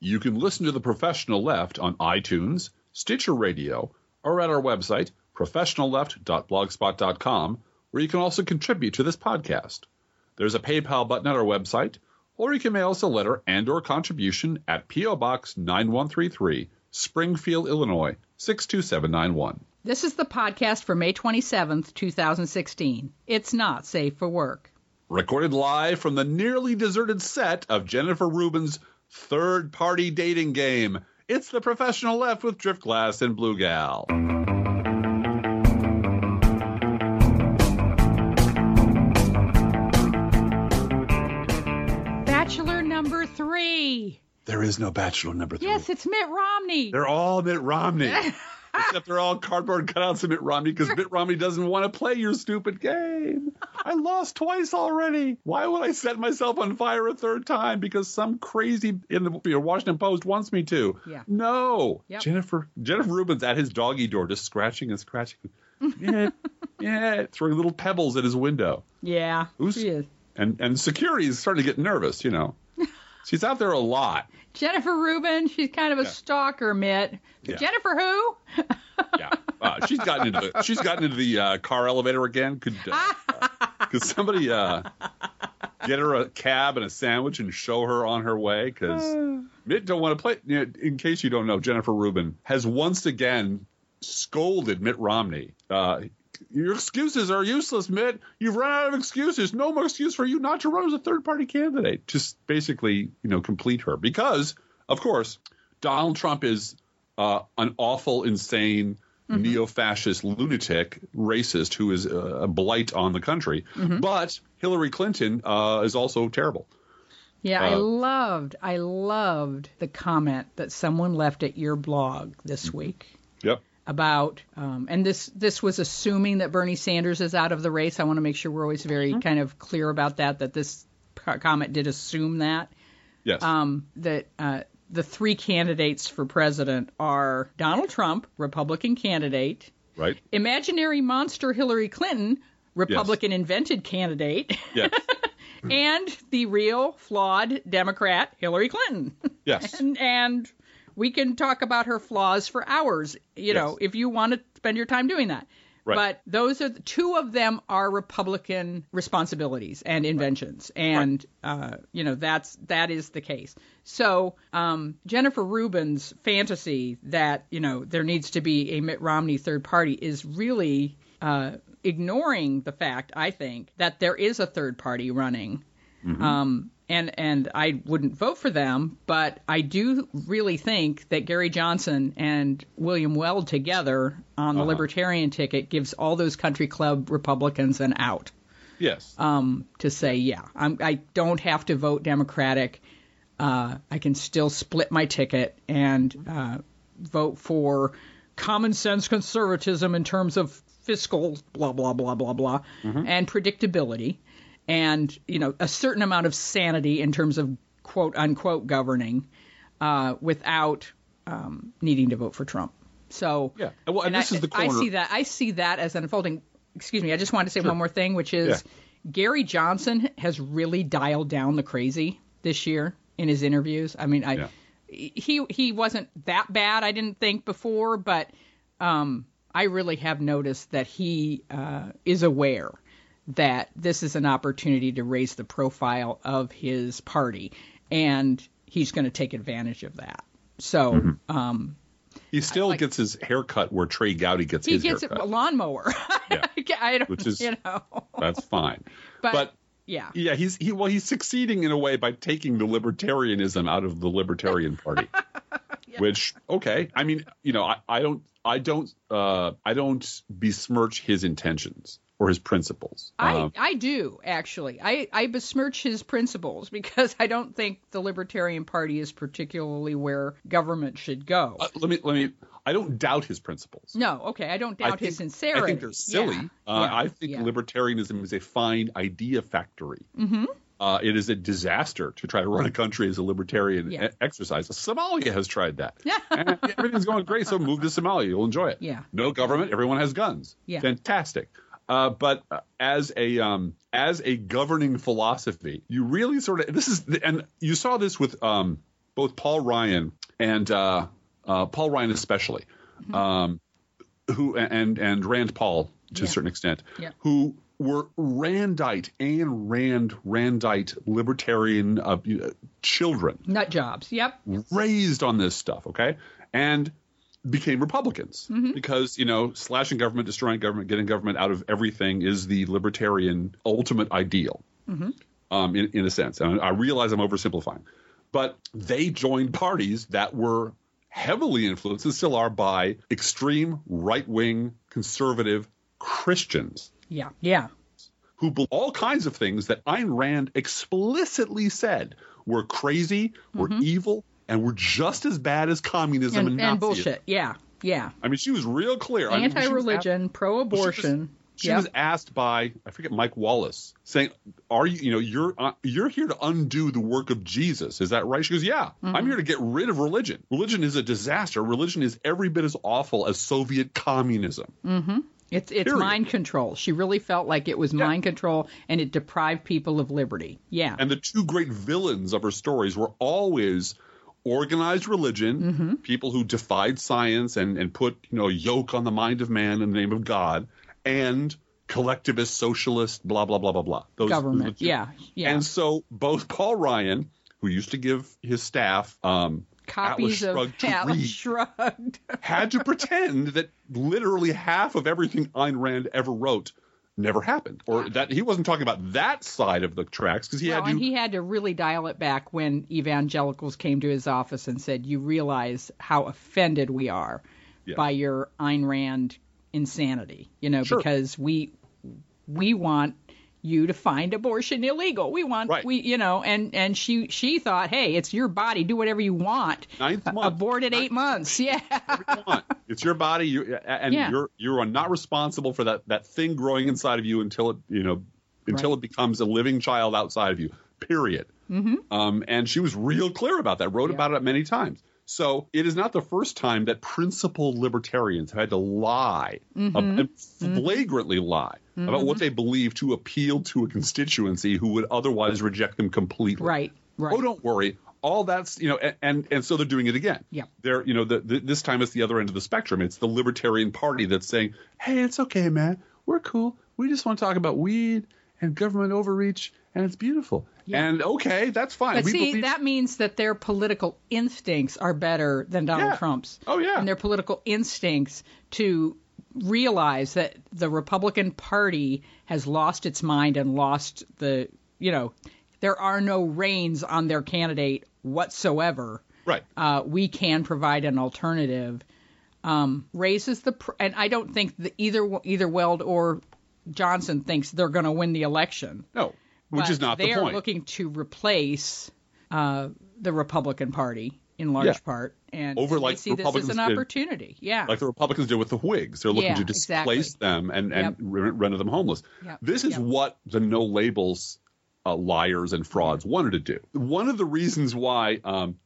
You can listen to The Professional Left on iTunes, Stitcher Radio, or at our website, professionalleft.blogspot.com, where you can also contribute to this podcast. There's a PayPal button at our website, or you can mail us a letter and or contribution at P.O. Box 9133, Springfield, Illinois, 62791. This is the podcast for May 27th, 2016. It's not safe for work. Recorded live from the nearly deserted set of Jennifer Rubin's third-party dating game. It's The Professional Left with Drift Glass and Blue Gal. Bachelor number 3. There is no bachelor number 3. Yes, it's Mitt Romney. They're all Mitt Romney. Except they're all cardboard cutouts of Mitt Romney because Mitt Romney doesn't want to play your stupid game. I lost twice already. Why would I set myself on fire a third time because some crazy in the Washington Post wants me to? Yeah. No. Yep. Jennifer Rubin's at his doggy door just scratching and scratching. Yeah, yeah, throwing little pebbles at his window. Yeah, she is. And security is starting to get nervous, you know. She's out there a lot. Jennifer Rubin, she's kind of a stalker, Mitt. Yeah. Jennifer who? Yeah, she's gotten into the car elevator again. Could somebody get her a cab and a sandwich and show her on her way? Because Mitt don't want to play. You know, in case you don't know, Jennifer Rubin has once again scolded Mitt Romney. Your excuses are useless, Mitt. You've run out of excuses. No more excuse for you not to run as a third-party candidate. Just basically, you know, complete her. Because, of course, Donald Trump is an awful, insane, neo-fascist, lunatic, racist who is a blight on the country. Mm-hmm. But Hillary Clinton is also terrible. Yeah, I loved the comment that someone left at your blog this week. Yep. About, and this was assuming that Bernie Sanders is out of the race. I want to make sure we're always very kind of clear about that this comment did assume that. Yes. That the three candidates for president are Donald Trump, Republican candidate. Right. Imaginary monster Hillary Clinton, Republican invented candidate. Yes. And the real flawed Democrat Hillary Clinton. Yes. And we can talk about her flaws for hours, you know, if you want to spend your time doing that. Right. But those are two of them are Republican responsibilities and inventions. Right. And, you know, that is the case. So Jennifer Rubin's fantasy that, you know, there needs to be a Mitt Romney third party is really ignoring the fact, I think, that there is a third party running. Mm-hmm. And I wouldn't vote for them, but I do really think that Gary Johnson and William Weld together on the Libertarian ticket gives all those country club Republicans an out. Yes. To say, yeah, I don't have to vote Democratic. I can still split my ticket and vote for common sense conservatism in terms of fiscal blah, blah, blah, blah, blah, and predictability. And, you know, a certain amount of sanity in terms of quote unquote governing without needing to vote for Trump. So yeah. Well, and this is the corner. I see that as unfolding. Excuse me. I just wanted to say one more thing, which is Gary Johnson has really dialed down the crazy this year in his interviews. I mean, he wasn't that bad, I didn't think before, but I really have noticed that he is aware that this is an opportunity to raise the profile of his party, and he's going to take advantage of that. So he still gets his haircut where Trey Gowdy gets his haircut. He gets a lawnmower. Yeah. Which is, that's fine. But he's succeeding in a way by taking the libertarianism out of the Libertarian Party. Yeah. Which, okay, I mean, you know, I don't besmirch his intentions or his principles. I do, actually. I besmirch his principles because I don't think the Libertarian Party is particularly where government should go. Let me. I don't doubt his principles. No, okay. I don't doubt his sincerity. I think they're silly. Yeah. I think libertarianism is a fine idea factory. Mm-hmm. It is a disaster to try to run a country as a libertarian exercise. Somalia has tried that. Yeah. And everything's going great, so move to Somalia. You'll enjoy it. Yeah. No government. Everyone has guns. Yeah. Fantastic. But as a governing philosophy, you really sort of – and you saw this with both Paul Ryan and Paul Ryan especially, mm-hmm. Who and Rand Paul to a certain extent, who were Randite, Ayn Rand, Randite libertarian children. Nut jobs, yep. Raised on this stuff, okay? And became Republicans because, you know, slashing government, destroying government, getting government out of everything is the libertarian ultimate ideal, in a sense. And I realize I'm oversimplifying. But they joined parties that were heavily influenced and still are by extreme right-wing conservative Christians. Yeah, yeah. Who believe all kinds of things that Ayn Rand explicitly said were crazy, were evil, and were just as bad as communism and Nazism. Bullshit, yeah, yeah. I mean, she was real clear. Anti-religion, pro-abortion. She was asked by, I forget, Mike Wallace, saying, "Are you, you know, you're here to undo the work of Jesus. Is that right?" She goes, "Yeah, I'm here to get rid of religion. Religion is a disaster. Religion is every bit as awful as Soviet communism." Mm-hmm. It's mind control. She really felt like it was mind control, and it deprived people of liberty. Yeah. And the two great villains of her stories were always organized religion, people who defied science and put, you know, a yoke on the mind of man in the name of God, and collectivist, socialist, blah, blah, blah, blah, blah. Those government, yeah. And so both Paul Ryan, who used to give his staff copies of Atlas Shrugged, had to pretend that literally half of everything Ayn Rand ever wrote never happened, or that he wasn't talking about that side of the tracks, because he had to. And he had to really dial it back when evangelicals came to his office and said, "You realize how offended we are by your Ayn Rand insanity, you know, because we want you to find abortion illegal. We want and she thought, hey, it's your body, do whatever you want. Abort at 8 months. Yeah. You want. It's your body, you're not responsible for that thing growing inside of you until it becomes a living child outside of you. Period. And she was real clear about that. Wrote about it many times. So it is not the first time that principled libertarians have had to lie, flagrantly lie, about what they believe to appeal to a constituency who would otherwise reject them completely. Right, right. Oh, don't worry. All that's, you know, and so they're doing it again. Yeah. They're, you know, this time it's the other end of the spectrum. It's the Libertarian Party that's saying, hey, it's okay, man. We're cool. We just want to talk about weed and government overreach. And it's beautiful. Yeah. And okay, that's fine. But that means that their political instincts are better than Donald Trump's. Oh, yeah. And their political instincts to realize that the Republican Party has lost its mind and lost the, you know, there are no reins on their candidate whatsoever. Right. We can provide an alternative. Raises the and I don't think either Weld or Johnson thinks they're going to win the election. No. Which is not the point. They are looking to replace the Republican Party in large part. And over, like, they see this as an opportunity. Yeah. Like the Republicans did with the Whigs. They're looking to displace them and render them homeless. Yep. This is what the no labels liars and frauds wanted to do. One of the reasons why one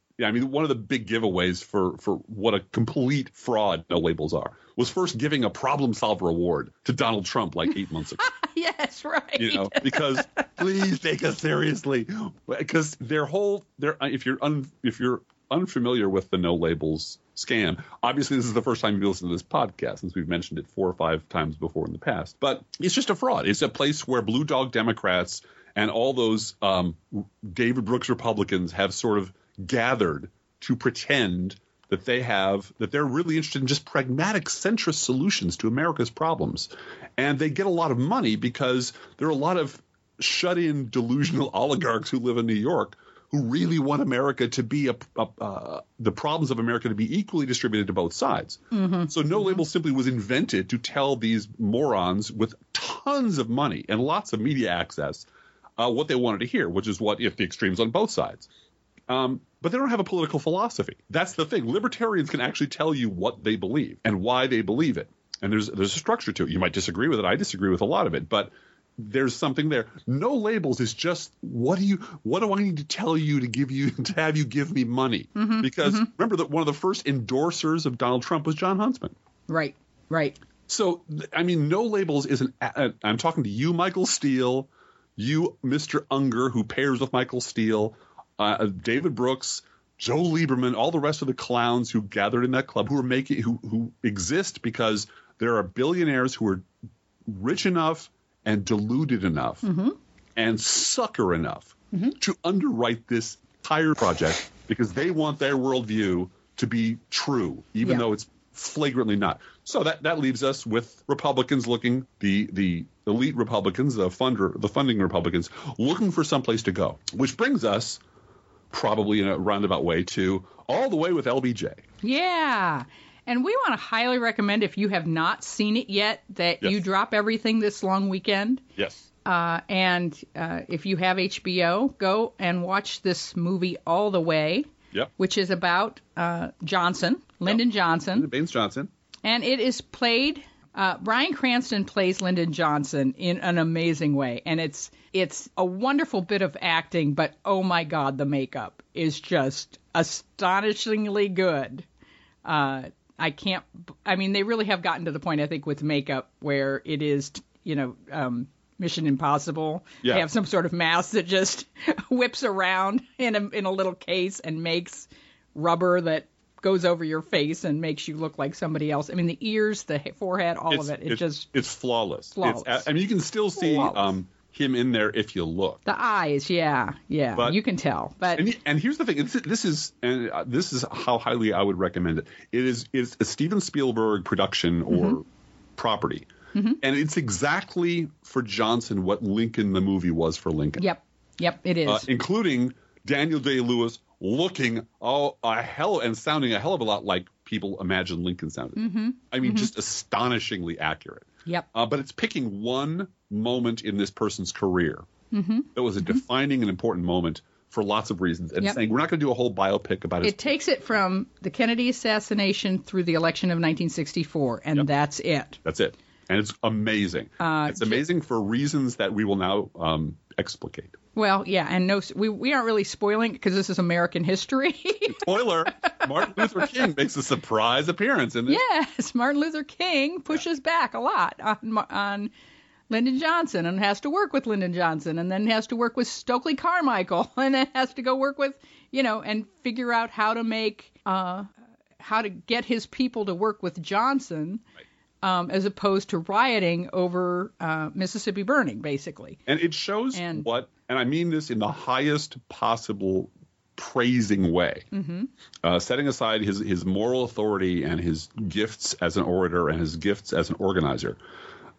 of the big giveaways for what a complete fraud no labels are was first giving a problem solver award to Donald Trump like 8 months ago. Yes, right. You know, because please take us seriously, because if you're unfamiliar with the no labels scam, obviously this is the first time you listen to this podcast, since we've mentioned it 4 or 5 times before in the past. But it's just a fraud. It's a place where blue dog Democrats and all those David Brooks Republicans have sort of gathered to pretend that they're really interested in just pragmatic centrist solutions to America's problems. And they get a lot of money because there are a lot of shut-in delusional oligarchs who live in New York who really want America to be the problems of America to be equally distributed to both sides. So no label simply was invented to tell these morons with tons of money and lots of media access what they wanted to hear, which is what if the extremes on both sides. But they don't have a political philosophy. That's the thing. Libertarians can actually tell you what they believe and why they believe it. And there's a structure to it. You might disagree with it. I disagree with a lot of it, but there's something there. No labels is just what do I need to tell you to have you give me money? Because remember that one of the first endorsers of Donald Trump was John Huntsman. Right, right. So I mean, no labels is I'm talking to you, Michael Steele, you, Mr. Unger, who pairs with Michael Steele. David Brooks, Joe Lieberman, all the rest of the clowns who gathered in that club, who are making, who exist because there are billionaires who are rich enough and deluded enough and sucker enough to underwrite this entire project because they want their worldview to be true, even though it's flagrantly not. So that leaves us with Republicans looking, the elite Republicans, the funding Republicans, looking for someplace to go, which brings us probably in a roundabout way to All the Way with LBJ. Yeah. And we want to highly recommend, if you have not seen it yet, that you drop everything this long weekend. Yes. And if you have HBO, go and watch this movie All the Way, which is about Lyndon Johnson. Lyndon Baines Johnson. And it is played, Bryan Cranston plays Lyndon Johnson in an amazing way. And it's a wonderful bit of acting, but oh my God, the makeup is just astonishingly good. They really have gotten to the point, I think, with makeup where it is, Mission Impossible. Yeah. They have some sort of mask that just whips around in a little case and makes rubber that goes over your face and makes you look like somebody else. I mean, the ears, the forehead, all of it. It's flawless. I mean, you can still see him in there if you look. The eyes, yeah, but, you can tell. But and here's the thing: this is how highly I would recommend it. It is a Steven Spielberg production or property, and it's exactly for Johnson what Lincoln the movie was for Lincoln. Yep, it is, including Daniel Day-Lewis looking and sounding a hell of a lot like people imagine Lincoln sounded. I mean, just astonishingly accurate. But it's picking one moment in this person's career that was a defining and important moment for lots of reasons, and saying we're not going to do a whole biopic about it. It takes it from the Kennedy assassination through the election of 1964, and that's it. That's it. And it's amazing. It's amazing for reasons that we will now explicate. Well, yeah, and we aren't really spoiling because this is American history. Spoiler, Martin Luther King makes a surprise appearance in this. Yes, Martin Luther King pushes back a lot on Lyndon Johnson and has to work with Lyndon Johnson and then has to work with Stokely Carmichael and then has to go work with, and figure out how to make, how to get his people to work with Johnson. Right. As opposed to rioting over Mississippi burning, basically. And it shows and I mean this in the highest possible praising way, setting aside his moral authority and his gifts as an orator and his gifts as an organizer.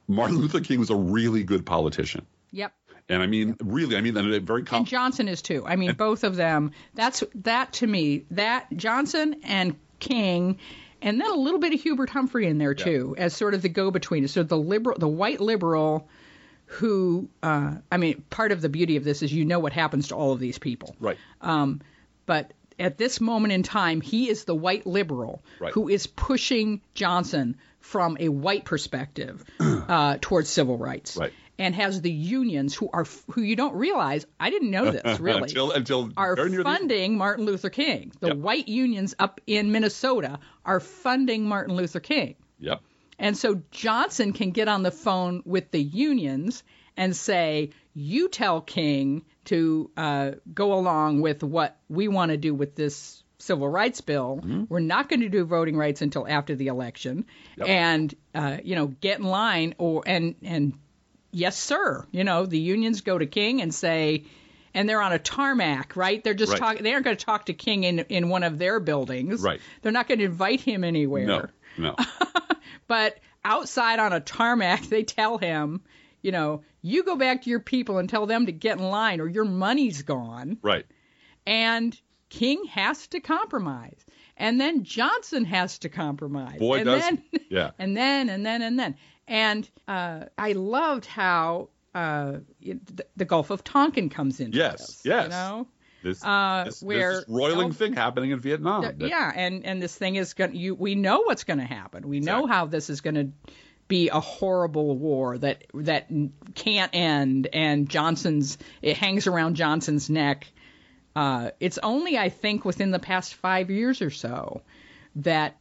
Martin Luther King was a really good politician. Yep. And I mean, really, very – And Johnson is too. I mean, both of them. That to me, Johnson and King – and then a little bit of Hubert Humphrey in there, too, as sort of the go-between. So the white liberal who part of the beauty of this is you know what happens to all of these people. Right. But at this moment in time, he is the white liberal who is pushing Johnson from a white perspective towards civil rights. Right. And has the unions who you don't realize, I didn't know this really, until are funding Martin Luther King. The white unions up in Minnesota are funding Martin Luther King. Yep. And so Johnson can get on the phone with the unions and say, you tell King to go along with what we want to do with this civil rights bill. We're not going to do voting rights until after the election. Yep. And, get in line and yes, sir. The unions go to King and say, and they're on a tarmac, right? They're just they aren't going to talk to King in one of their buildings. Right. They're not going to invite him anywhere. No. But outside on a tarmac, they tell him, you go back to your people and tell them to get in line or your money's gone. Right. And King has to compromise. And then Johnson has to compromise. Boy, yeah. And then. And I loved how the Gulf of Tonkin comes into this. Yes. This roiling thing happening in Vietnam. And this thing is going. We know what's going to happen. We know how this is going to be a horrible war that can't end. And it hangs around Johnson's neck. It's only, I think, within the past 5 years or so that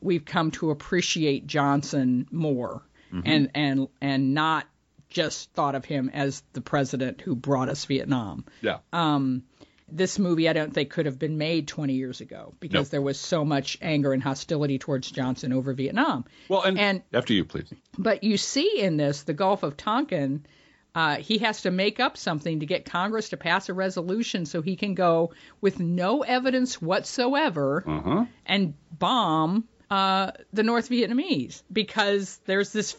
we've come to appreciate Johnson more. And not just thought of him as the president who brought us Vietnam. Yeah. this movie, I don't think, could have been made 20 years ago because there was so much anger and hostility towards Johnson over Vietnam. Well, and after you, please. But you see in this, the Gulf of Tonkin, he has to make up something to get Congress to pass a resolution so he can go with no evidence whatsoever and bomb the North Vietnamese, because there's this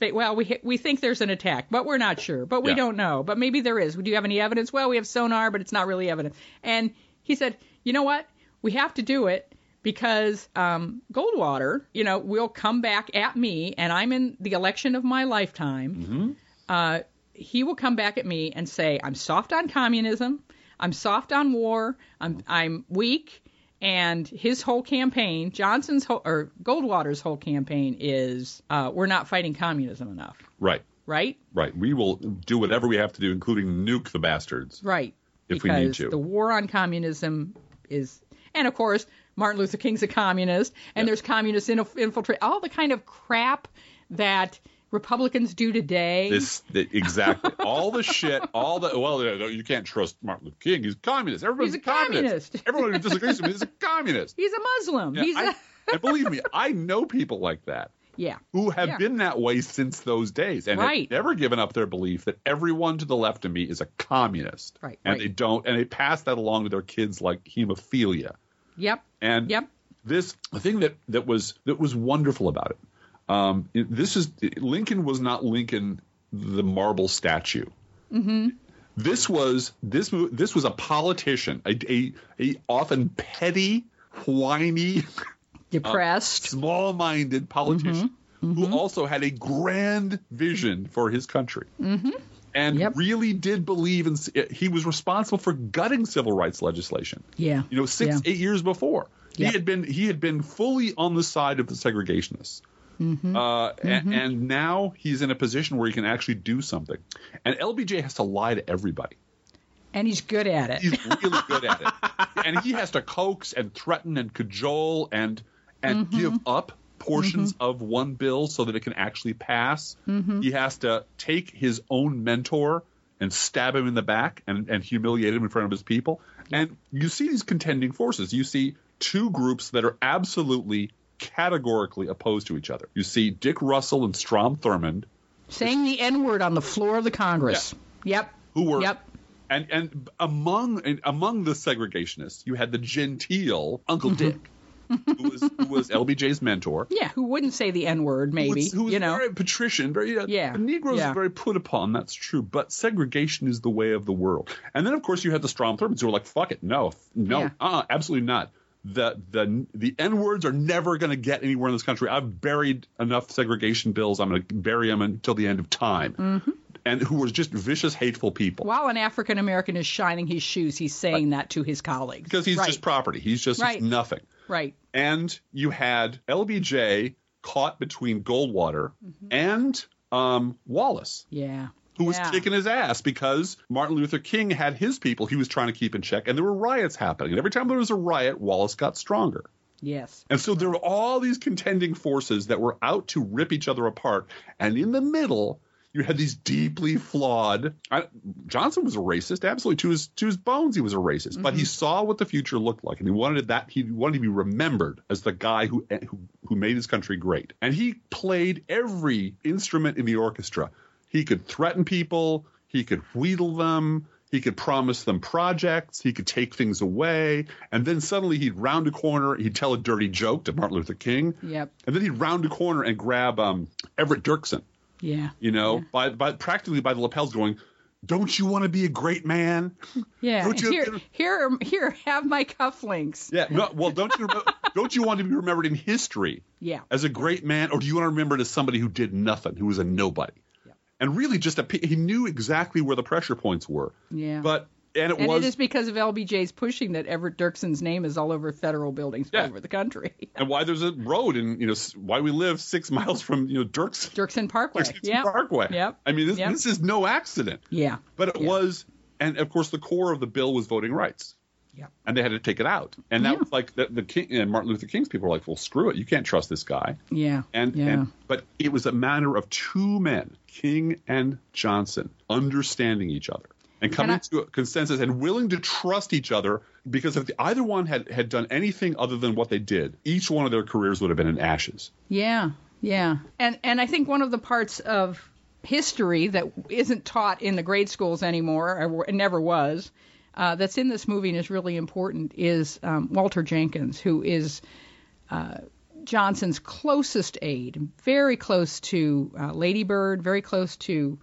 we think there's an attack, but we're not sure, but we don't know, but maybe there is. Do you have any evidence? Well, we have sonar, but it's not really evidence. And he said, you know what? We have to do it because Goldwater, you know, will come back at me, and I'm in the election of my lifetime. He will come back at me and say, I'm soft on communism, I'm soft on war, I'm weak. And his whole campaign, Johnson's whole, or Goldwater's whole campaign is, we're not fighting communism enough. Right. We will do whatever we have to do, including nuke the bastards. If we need to. Because the war on communism is, and of course, Martin Luther King's a communist, and there's communist infiltrate, all the kind of crap that Republicans do today. Exactly. All the shit, all the, well, you can't trust Martin Luther King. He's a communist. Everybody's a communist. Everyone who disagrees with him is a communist. He's a Muslim. Yeah, and believe me, I know people like that. Yeah. Who have been that way since those days and have never given up their belief that everyone to the left of me is a communist. They don't, and they pass that along to their kids like hemophilia. This thing that was wonderful about it. Lincoln was not Lincoln, the marble statue. This was a politician, a often petty, whiny, depressed, small-minded politician who also had a grand vision for his country and really did believe in. He was responsible for gutting civil rights legislation. 8 years before he had been fully on the side of the segregationists. And now he's in a position where he can actually do something. And LBJ has to lie to everybody. And he's good at it. He's really good at it. And he has to coax and threaten and cajole and give up portions of one bill so that it can actually pass. He has to take his own mentor and stab him in the back and humiliate him in front of his people. And you see these contending forces. You see two groups that are absolutely categorically opposed to each other. You see Dick Russell and Strom Thurmond saying the N-word on the floor of the Congress. Who were and among the segregationists, you had the genteel Uncle Dick, who was LBJ's mentor. Who wouldn't say the N-word, maybe. Who was very patrician, very Negroes are very put upon, that's true, but segregation is the way of the world. And then of course you had the Strom Thurmonds who were like, fuck it, no, absolutely not. The N-words are never going to get anywhere in this country. I've buried enough segregation bills. I'm going to bury them until the end of time. And who was just vicious, hateful people. While an African-American is shining his shoes, he's saying that to his colleagues. Because he's just property. He's just he's nothing. And you had LBJ caught between Goldwater and Wallace. Who was kicking his ass because Martin Luther King had his people he was trying to keep in check, and there were riots happening. And every time there was a riot, Wallace got stronger. And so there were all these contending forces that were out to rip each other apart. And in the middle, you had these deeply flawed – Johnson was a racist. Absolutely. To his bones, he was a racist. But he saw what the future looked like, and he wanted to be remembered as the guy who made his country great. And he played every instrument in the orchestra. He could threaten people. He could wheedle them. He could promise them projects. He could take things away. And then suddenly he'd round a corner. He'd tell a dirty joke to Martin Luther King. And then he'd round a corner and grab Everett Dirksen. By the lapels going, don't you want to be a great man? Here, have my cufflinks. Don't you want to be remembered in history as a great man? Or do you want to remember it as somebody who did nothing, who was a nobody? And really just he knew exactly where the pressure points were. It is because of LBJ's pushing that Everett Dirksen's name is all over federal buildings all over the country. And why there's a road and why we live 6 miles from Dirksen Parkway. I mean this is no accident. But it was, and of course the core of the bill was voting rights. And they had to take it out. And that was like the King and Martin Luther King's people were like, well, screw it. You can't trust this guy. But it was a matter of two men, King and Johnson, understanding each other. and coming to a consensus and willing to trust each other, because if either one had done anything other than what they did, each one of their careers would have been in ashes. Yeah, yeah. And I think one of the parts of history that isn't taught in the grade schools anymore, or never was, that's in this movie and is really important, is Walter Jenkins, who is Johnson's closest aide, very close to Lady Bird, very close to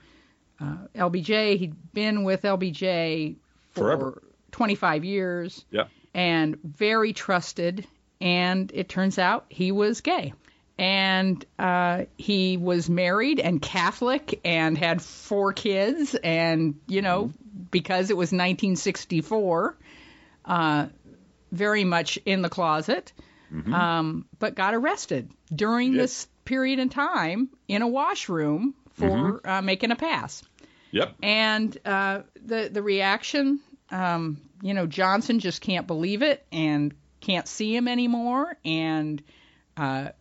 LBJ. He'd been with LBJ forever, 25 years, yeah, and very trusted. And it turns out he was gay. And he was married and Catholic and had 4 kids. And, you know, because it was 1964, very much in the closet, but got arrested during this period in time in a washroom for making a pass. Yep. And the reaction, you know, Johnson just can't believe it and can't see him anymore, and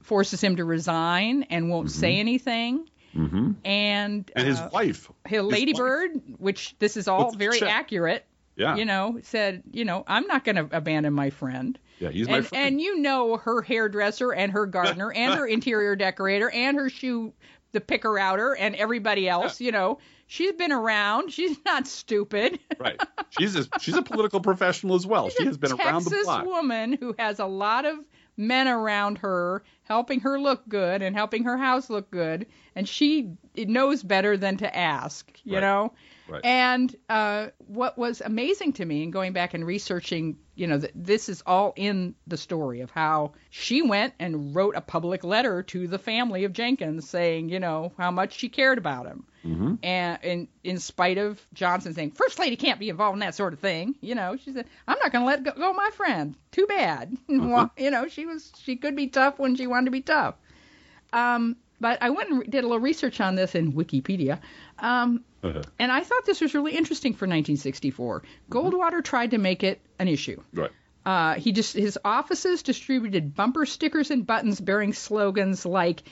forces him to resign and won't say anything. And his wife, Lady Bird, which this is all very accurate, you know, said, you know, I'm not going to abandon my friend. Yeah, he's my friend. And you know, her hairdresser and her gardener and her interior decorator and her shoe, the picker-outer, and everybody else, you know. She's been around. She's not stupid. Right. She's a political professional as well. She has been around the block. She's a woman who has a lot of men around her, helping her look good and helping her house look good, and she knows better than to ask, you know? Right. And what was amazing to me, and going back and researching, you know, this is all in the story of how she went and wrote a public letter to the family of Jenkins saying, you know, how much she cared about him. And in spite of Johnson saying, First Lady can't be involved in that sort of thing, you know, she said, I'm not going to let go my friend. Too bad. You know, she could be tough when she wanted to be tough. But I went and did a little research on this in Wikipedia, and I thought this was really interesting for 1964. Goldwater tried to make it an issue. Right. His offices distributed bumper stickers and buttons bearing slogans like,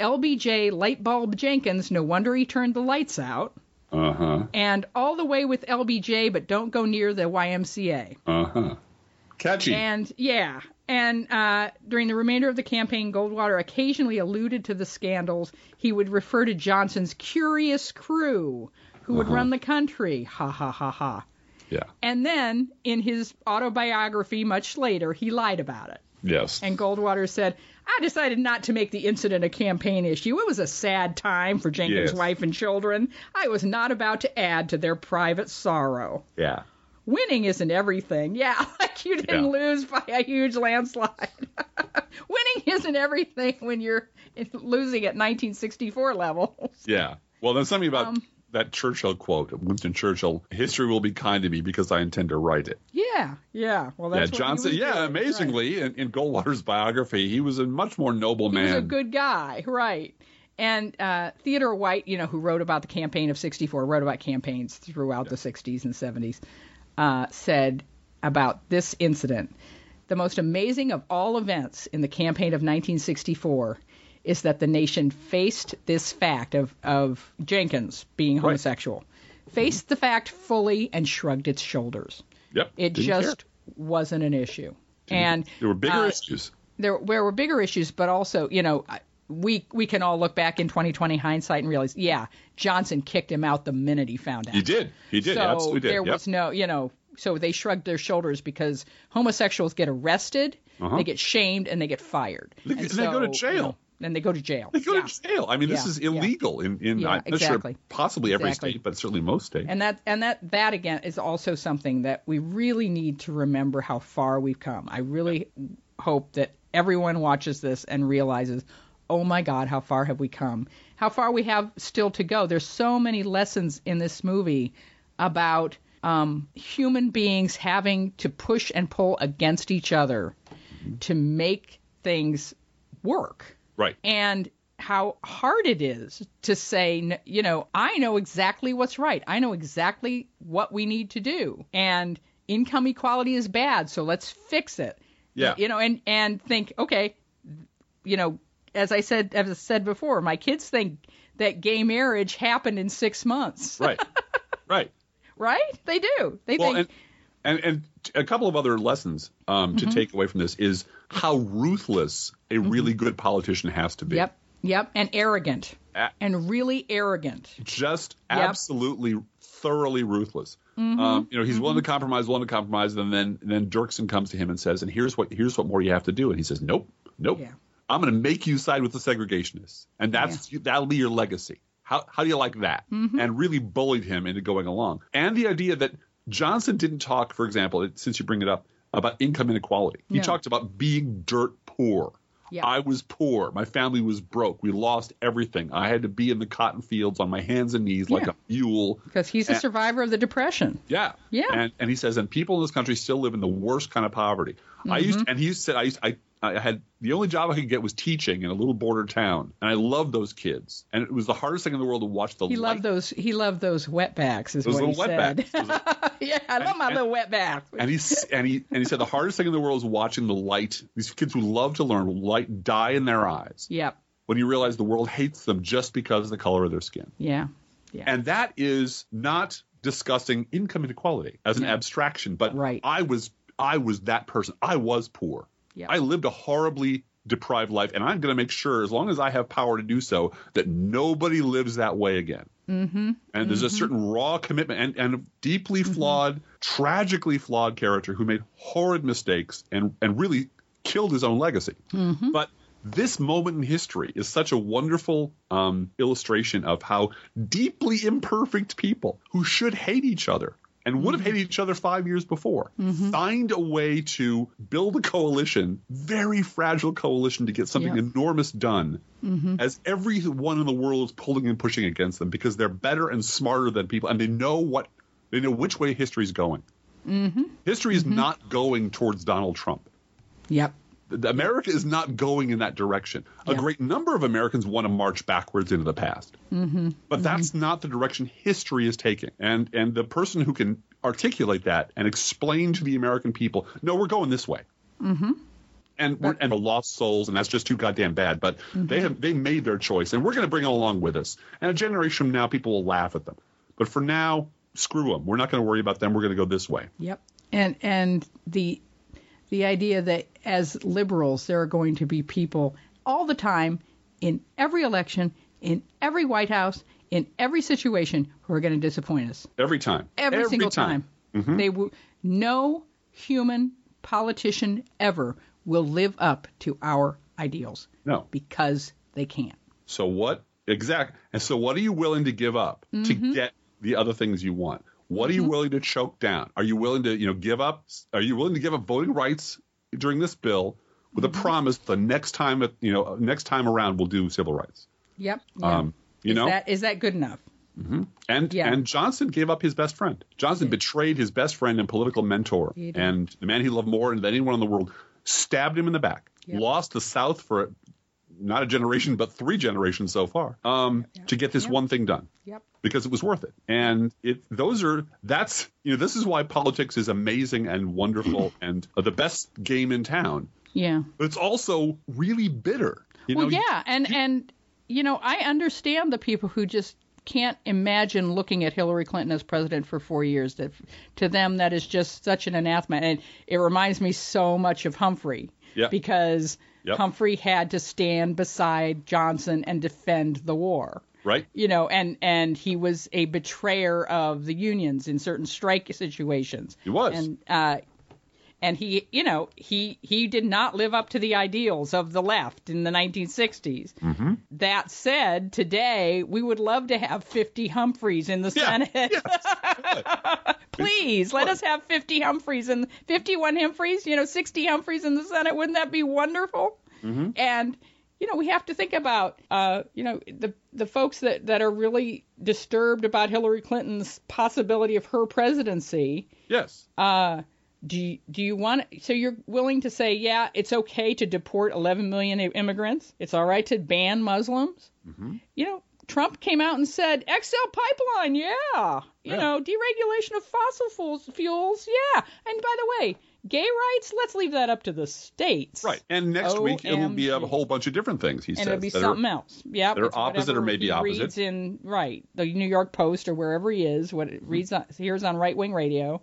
LBJ Lightbulb Jenkins, no wonder he turned the lights out. And all the way with LBJ, but don't go near the YMCA. Catchy. And yeah. And during the remainder of the campaign, Goldwater occasionally alluded to the scandals. He would refer to Johnson's curious crew, who would run the country. Ha ha ha ha. Yeah. And then in his autobiography, much later, he lied about it. Yes. And Goldwater said, I decided not to make the incident a campaign issue. It was a sad time for Jenkins' wife and children. I was not about to add to their private sorrow. Yeah. Winning isn't everything. Yeah, like you didn't lose by a huge landslide. Winning isn't everything when you're losing at 1964 levels. Yeah. Well, there's something about that Churchill quote, Winston Churchill, history will be kind to me because I intend to write it. Yeah, yeah. Well, that's what Johnson. Doing, amazingly, right. in Goldwater's biography, he was a much more noble man. He was a good guy, right? And Theodore White, you know, who wrote about the campaign of '64, wrote about campaigns throughout the '60s and '70s, said about this incident, the most amazing of all events in the campaign of 1964. Is that the nation faced this fact of Jenkins being homosexual, faced the fact fully and shrugged its shoulders. Yep. It just wasn't an issue. And there were bigger issues. There were bigger issues, but also, you know, we can all look back in 2020 hindsight and realize, yeah, Johnson kicked him out the minute he found out. He did. He did. So he absolutely did. There was no, you know, so they shrugged their shoulders because homosexuals get arrested, they get shamed, and they get fired. And so, they go to jail. You know, and they go to jail. They go to jail. I mean, this is illegal in I'm not sure possibly every state, but certainly most states. And that again is also something that we really need to remember how far we've come. I really hope that everyone watches this and realizes, oh my God, how far have we come? How far we have still to go. There's so many lessons in this movie about human beings having to push and pull against each other to make things work. Right. And how hard it is to say, you know, I know exactly what's right. I know exactly what we need to do. And income equality is bad, so let's fix it. Yeah. You know, and think, okay, you know, as I said before, my kids think that gay marriage happened in 6 months. Right. Right. right? They do. They think. And a couple of other lessons to take away from this is how ruthless a really good politician has to be. Yep. And arrogant. And really arrogant. Just absolutely thoroughly ruthless. He's willing to compromise. And then Dirksen comes to him and says, and here's what more you have to do. And he says, nope. Yeah. I'm going to make you side with the segregationists. And that'll be your legacy. How do you like that? And really bullied him into going along. And the idea that Johnson didn't talk, for example, since you bring it up, about income inequality. He talked about being dirt poor. Yeah. I was poor. My family was broke. We lost everything. I had to be in the cotton fields on my hands and knees like a mule. Because he's a survivor of the Depression. Yeah. Yeah. And he says, and people in this country still live in the worst kind of poverty. He said, I had the only job I could get was teaching in a little border town, and I loved those kids, and it was the hardest thing in the world to watch the. He loved those wetbacks. Is those what he said. I love my little wetbacks. And he said the hardest thing in the world is watching the light. These kids who love to learn light die in their eyes. Yep. When you realize the world hates them just because of the color of their skin. Yeah. And that is not discussing income inequality as an abstraction, but I was that person. I was poor. Yep. I lived a horribly deprived life, and I'm going to make sure, as long as I have power to do so, that nobody lives that way again. And there's a certain raw commitment and a deeply flawed, tragically flawed character who made horrid mistakes and really killed his own legacy. But this moment in history is such a wonderful illustration of how deeply imperfect people who should hate each other and would have hated each other 5 years before, find a way to build a coalition, very fragile coalition, to get something enormous done as everyone in the world is pulling and pushing against them because they're better and smarter than people, and they know which way history is going. History is not going towards Donald Trump. Yep. America is not going in that direction. A great number of Americans want to march backwards into the past. But that's not the direction history is taking. And the person who can articulate that and explain to the American people, no, we're going this way. And the lost souls, and that's just too goddamn bad. But they made their choice, and we're going to bring them along with us. And a generation from now, people will laugh at them. But for now, screw them. We're not going to worry about them. We're going to go this way. Yep. And the idea that as liberals, there are going to be people all the time in every election, in every White House, in every situation who are going to disappoint us. Every time. Every single time. No human politician ever will live up to our ideals. No. Because they can't. So what? Exactly. And so what are you willing to give up to get the other things you want? What are you willing to choke down? Are you willing to, give up? Are you willing to give up voting rights during this bill with a promise the next time, next time around we'll do civil rights? Yep. Is that good enough? And Johnson gave up his best friend. Johnson betrayed his best friend and political mentor, and the man he loved more than anyone in the world, stabbed him in the back, lost the South for not a generation, but three generations so far to get this one thing done. Yep. Because it was worth it. And this is why politics is amazing and wonderful and the best game in town. Yeah. But it's also really bitter. I understand the people who just can't imagine looking at Hillary Clinton as president for 4 years. That to them, that is just such an anathema. And it reminds me so much of Humphrey because Humphrey had to stand beside Johnson and defend the war. Right. And he was a betrayer of the unions in certain strike situations. He was. And he, he did not live up to the ideals of the left in the 1960s. That said, today we would love to have 50 Humphreys in the Senate. Yes. Please let us have 50 Humphreys and 51 Humphreys, 60 Humphreys in the Senate. Wouldn't that be wonderful? And we have to think about, the folks that are really disturbed about Hillary Clinton's possibility of her presidency. Yes. Do you want – so you're willing to say, it's okay to deport 11 million immigrants? It's all right to ban Muslims? Trump came out and said, XL pipeline, deregulation of fossil fuels, and by the way – Gay rights? Let's leave that up to the states. Right. And next week it'll be a whole bunch of different things he says. And it'll be something else. Yeah. They're opposite or maybe opposite. Reads in, right, the New York Post or wherever he is, what it reads on, hears on right wing radio.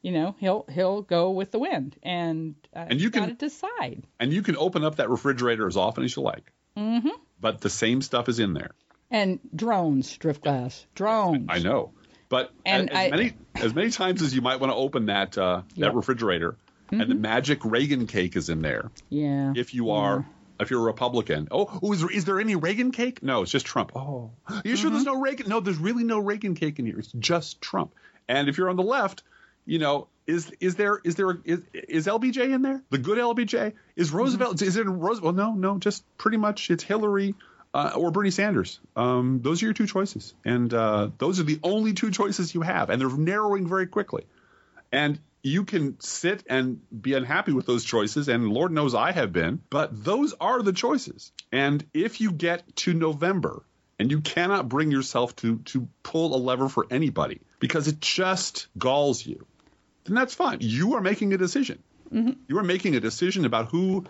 You know, he'll go with the wind, and you got to decide. And you can open up that refrigerator as often as you like. Mm-hmm. But the same stuff is in there. And drones, Drift Glass, drones. I know, but as many times as you might want to open that that refrigerator, mm-hmm. and the magic Reagan cake is in there. Yeah. If you are, if you're a Republican, is there any Reagan cake? No, it's just Trump. Oh, are you sure there's no Reagan? No, there's really no Reagan cake in here. It's just Trump. And if you're on the left. You know, is LBJ in there? The good LBJ? Is Roosevelt? Is it Roosevelt? No, just pretty much it's Hillary or Bernie Sanders. Those are your two choices, and those are the only two choices you have, and they're narrowing very quickly. And you can sit and be unhappy with those choices, and Lord knows I have been, but those are the choices. And if you get to November and you cannot bring yourself to pull a lever for anybody because it just galls you, then that's fine. You are making a decision. Mm-hmm. You are making a decision about who,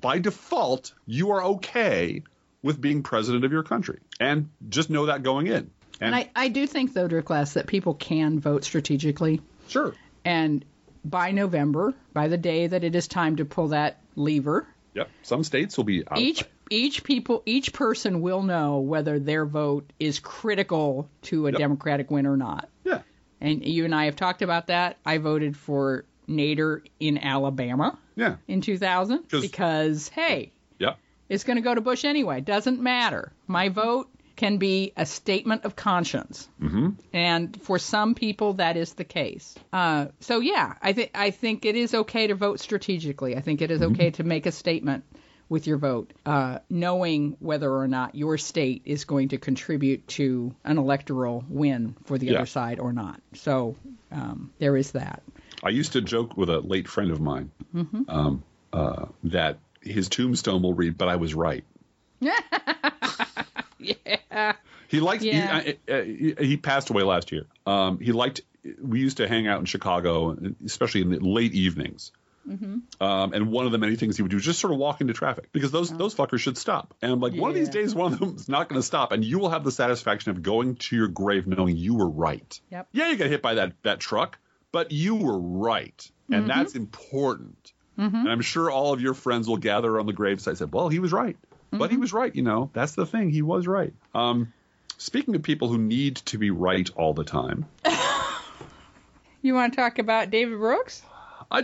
by default, you are okay with being president of your country. And just know that going in. And I do think, though, Drift Glass, that people can vote strategically. Sure. And by November, by the day that it is time to pull that lever. Yep. Some states will be out. Each person will know whether their vote is critical to a Democratic win or not. Yeah. And you and I have talked about that. I voted for Nader in Alabama in 2000 because, hey, it's going to go to Bush anyway. Doesn't matter. My vote can be a statement of conscience. Mm-hmm. And for some people, that is the case. I think it is okay to vote strategically. I think it is okay to make a statement with your vote, knowing whether or not your state is going to contribute to an electoral win for the other side or not. So there is that. I used to joke with a late friend of mine that his tombstone will read, "But I was right." Yeah. He liked. Yeah. He passed away last year. He liked. We used to hang out in Chicago, especially in the late evenings. Mm-hmm. And one of the many things he would do is just sort of walk into traffic because those fuckers should stop. And I'm like, one of these days, one of them is not going to stop. And you will have the satisfaction of going to your grave knowing you were right. Yep. Yeah, you got hit by that truck, but you were right. And that's important. Mm-hmm. And I'm sure all of your friends will gather on the gravesite and say, well, he was right. Mm-hmm. But he was right. You know, that's the thing. He was right. Speaking of people who need to be right all the time. You want to talk about David Brooks? Or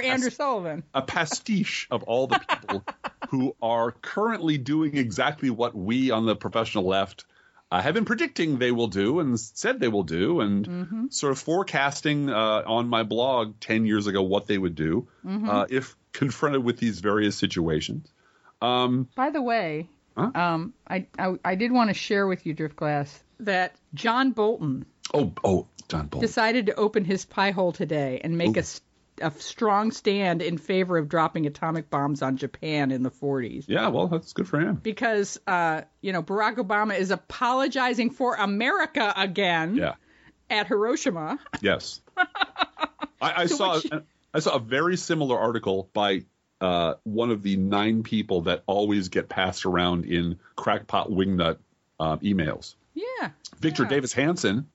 Andrew Sullivan. A pastiche of all the people who are currently doing exactly what we on the professional left have been predicting they will do and said they will do and sort of forecasting on my blog 10 years ago what they would do if confronted with these various situations. By the way, I did want to share with you, Drift Glass, that John Bolton decided to open his pie hole today and make a strong stand in favor of dropping atomic bombs on Japan in the 40s. Yeah, well, that's good for him. Because, Barack Obama is apologizing for America again at Hiroshima. Yes. I saw a very similar article by one of the 9 people that always get passed around in crackpot wingnut emails. Yeah. Victor Davis Hanson,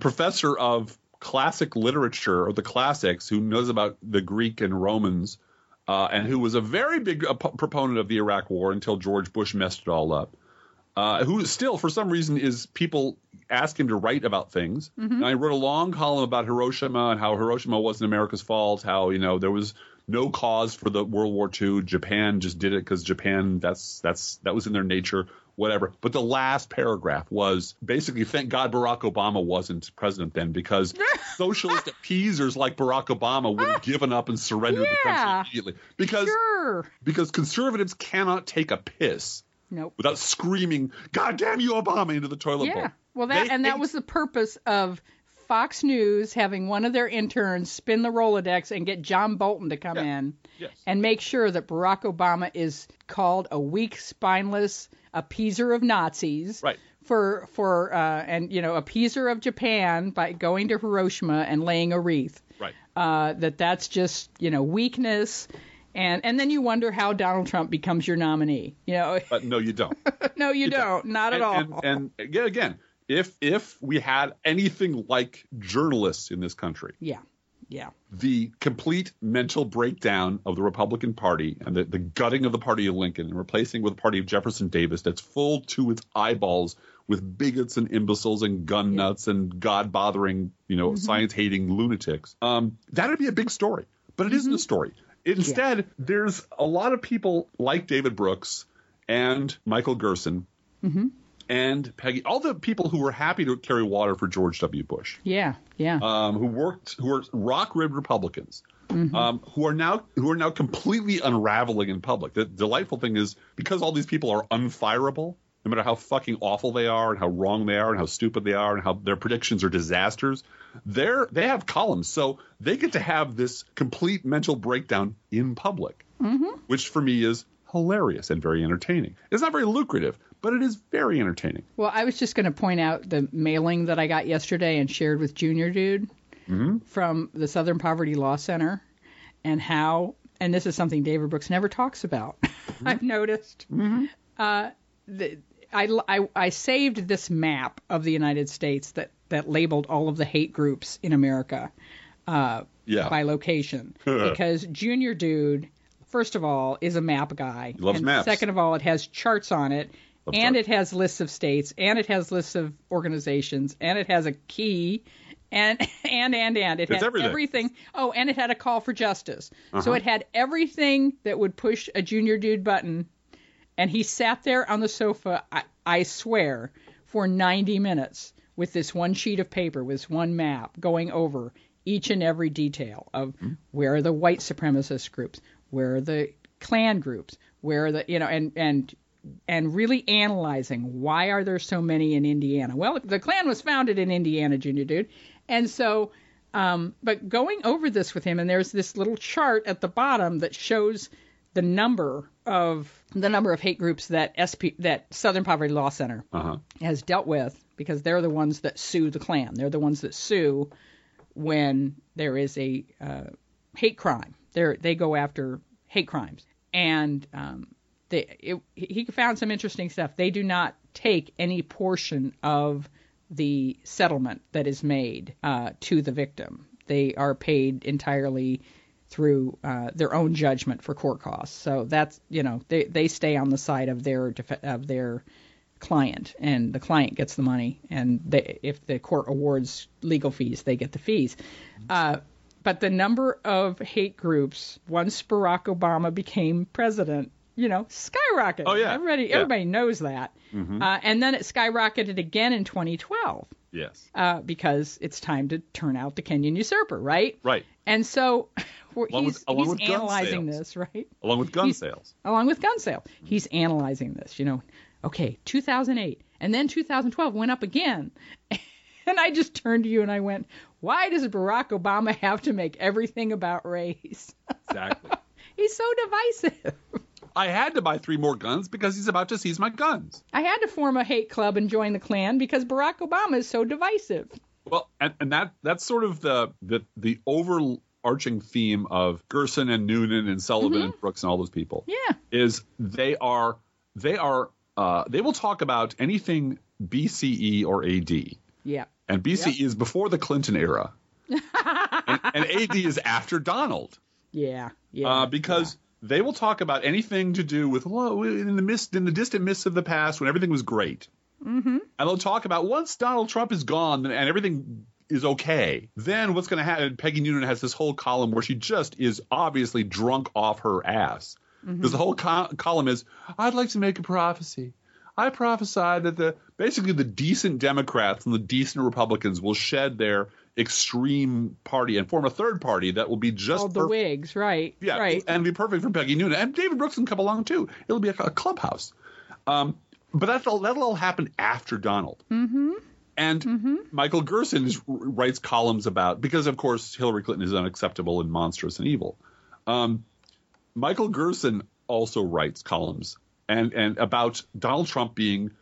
professor of classic literature or the classics, who knows about the Greek and Romans, and who was a very big proponent of the Iraq War until George Bush messed it all up, who still, for some reason, people ask him to write about things. Mm-hmm. And I wrote a long column about Hiroshima and how Hiroshima wasn't America's fault, how, there was no cause for the World War II. Japan just did it because Japan, that was in their nature. Whatever. But the last paragraph was basically, thank God Barack Obama wasn't president then, because socialist appeasers like Barack Obama would have given up and surrendered the country immediately. Because conservatives cannot take a piss without screaming, God damn you, Obama, into the toilet bowl. Well, that was the purpose of Fox News having one of their interns spin the Rolodex and get John Bolton to come in and make sure that Barack Obama is called a weak, spineless appeaser of Nazis for and appeaser of Japan by going to Hiroshima and laying a wreath. that's just, weakness. And then you wonder how Donald Trump becomes your nominee, But no, you don't. No, you don't. Not at all. And again, if we had anything like journalists in this country. Yeah. Yeah. The complete mental breakdown of the Republican Party and the gutting of the party of Lincoln and replacing with a party of Jefferson Davis that's full to its eyeballs with bigots and imbeciles and gun nuts and God-bothering, science-hating lunatics. That would be a big story, but it isn't a story. Instead, there's a lot of people like David Brooks and Michael Gerson and Peggy, all the people who were happy to carry water for George W. Bush. Yeah, yeah. Who are rock-ribbed Republicans, who are now completely unraveling in public. The delightful thing is, because all these people are unfireable, no matter how fucking awful they are and how wrong they are and how stupid they are and how their predictions are disasters, they have columns. So they get to have this complete mental breakdown in public, which for me is hilarious and very entertaining. It's not very lucrative, but it is very entertaining. Well, I was just going to point out the mailing that I got yesterday and shared with Junior Dude from the Southern Poverty Law Center, and how – and this is something David Brooks never talks about, I've noticed. I saved this map of the United States that labeled all of the hate groups in America by location. Because Junior Dude, first of all, is a map guy. He loves maps. Second of all, it has charts on it, it has lists of states, and it has lists of organizations, and it has a key, and it had everything. Oh, and it had a call for justice. So it had everything that would push a Junior Dude button. And he sat there on the sofa, I swear, for 90 minutes with this one sheet of paper, with one map, going over each and every detail of where are the white supremacist groups, where are the Klan groups, where are the, and really analyzing why are there so many in Indiana. Well, the Klan was founded in Indiana, Junior Dude. And so, but going over this with him, and there's this little chart at the bottom that shows the number of hate groups that that Southern Poverty Law Center has dealt with, because they're the ones that sue the Klan. They're the ones that sue when there is a hate crime. They go after hate crimes, and he found some interesting stuff. They do not take any portion of the settlement that is made to the victim. They are paid entirely through their own judgment for court costs. So that's, they stay on the side of their client, and the client gets the money, and if the court awards legal fees, they get the fees. But the number of hate groups once Barack Obama became president, skyrocketed. Oh, yeah. Everybody knows that. And then it skyrocketed again in 2012. Yes. Because it's time to turn out the Kenyan usurper, right? Right. And so he's analyzing this, right? Along with gun sales. Along with gun sales. He's analyzing this, Okay, 2008. And then 2012 went up again. And I just turned to you and I went, why does Barack Obama have to make everything about race? Exactly. He's so divisive. I had to buy 3 more guns because he's about to seize my guns. I had to form a hate club and join the Klan because Barack Obama is so divisive. Well, and that's sort of the overarching theme of Gerson and Noonan and Sullivan and Brooks and all those people. Yeah, is they will talk about anything BCE or AD. Yeah, and BCE is before the Clinton era, and AD is after Donald. Yeah, because. Yeah. They will talk about anything to do with in the distant mists of the past when everything was great. And they'll talk about once Donald Trump is gone and everything is okay, then what's going to happen? Peggy Noonan has this whole column where she just is obviously drunk off her ass. Because the whole column is, I'd like to make a prophecy. I prophesied that the decent Democrats and the decent Republicans will shed their extreme party and form a third party that will be just all the Whigs, right? Yeah, right. And be perfect for Peggy Noonan, and David Brooks can come along too. It'll be a clubhouse, but that'll all happen after Donald. And Michael Gerson writes columns about, because of course Hillary Clinton is unacceptable and monstrous and evil. Michael Gerson also writes columns and about Donald Trump being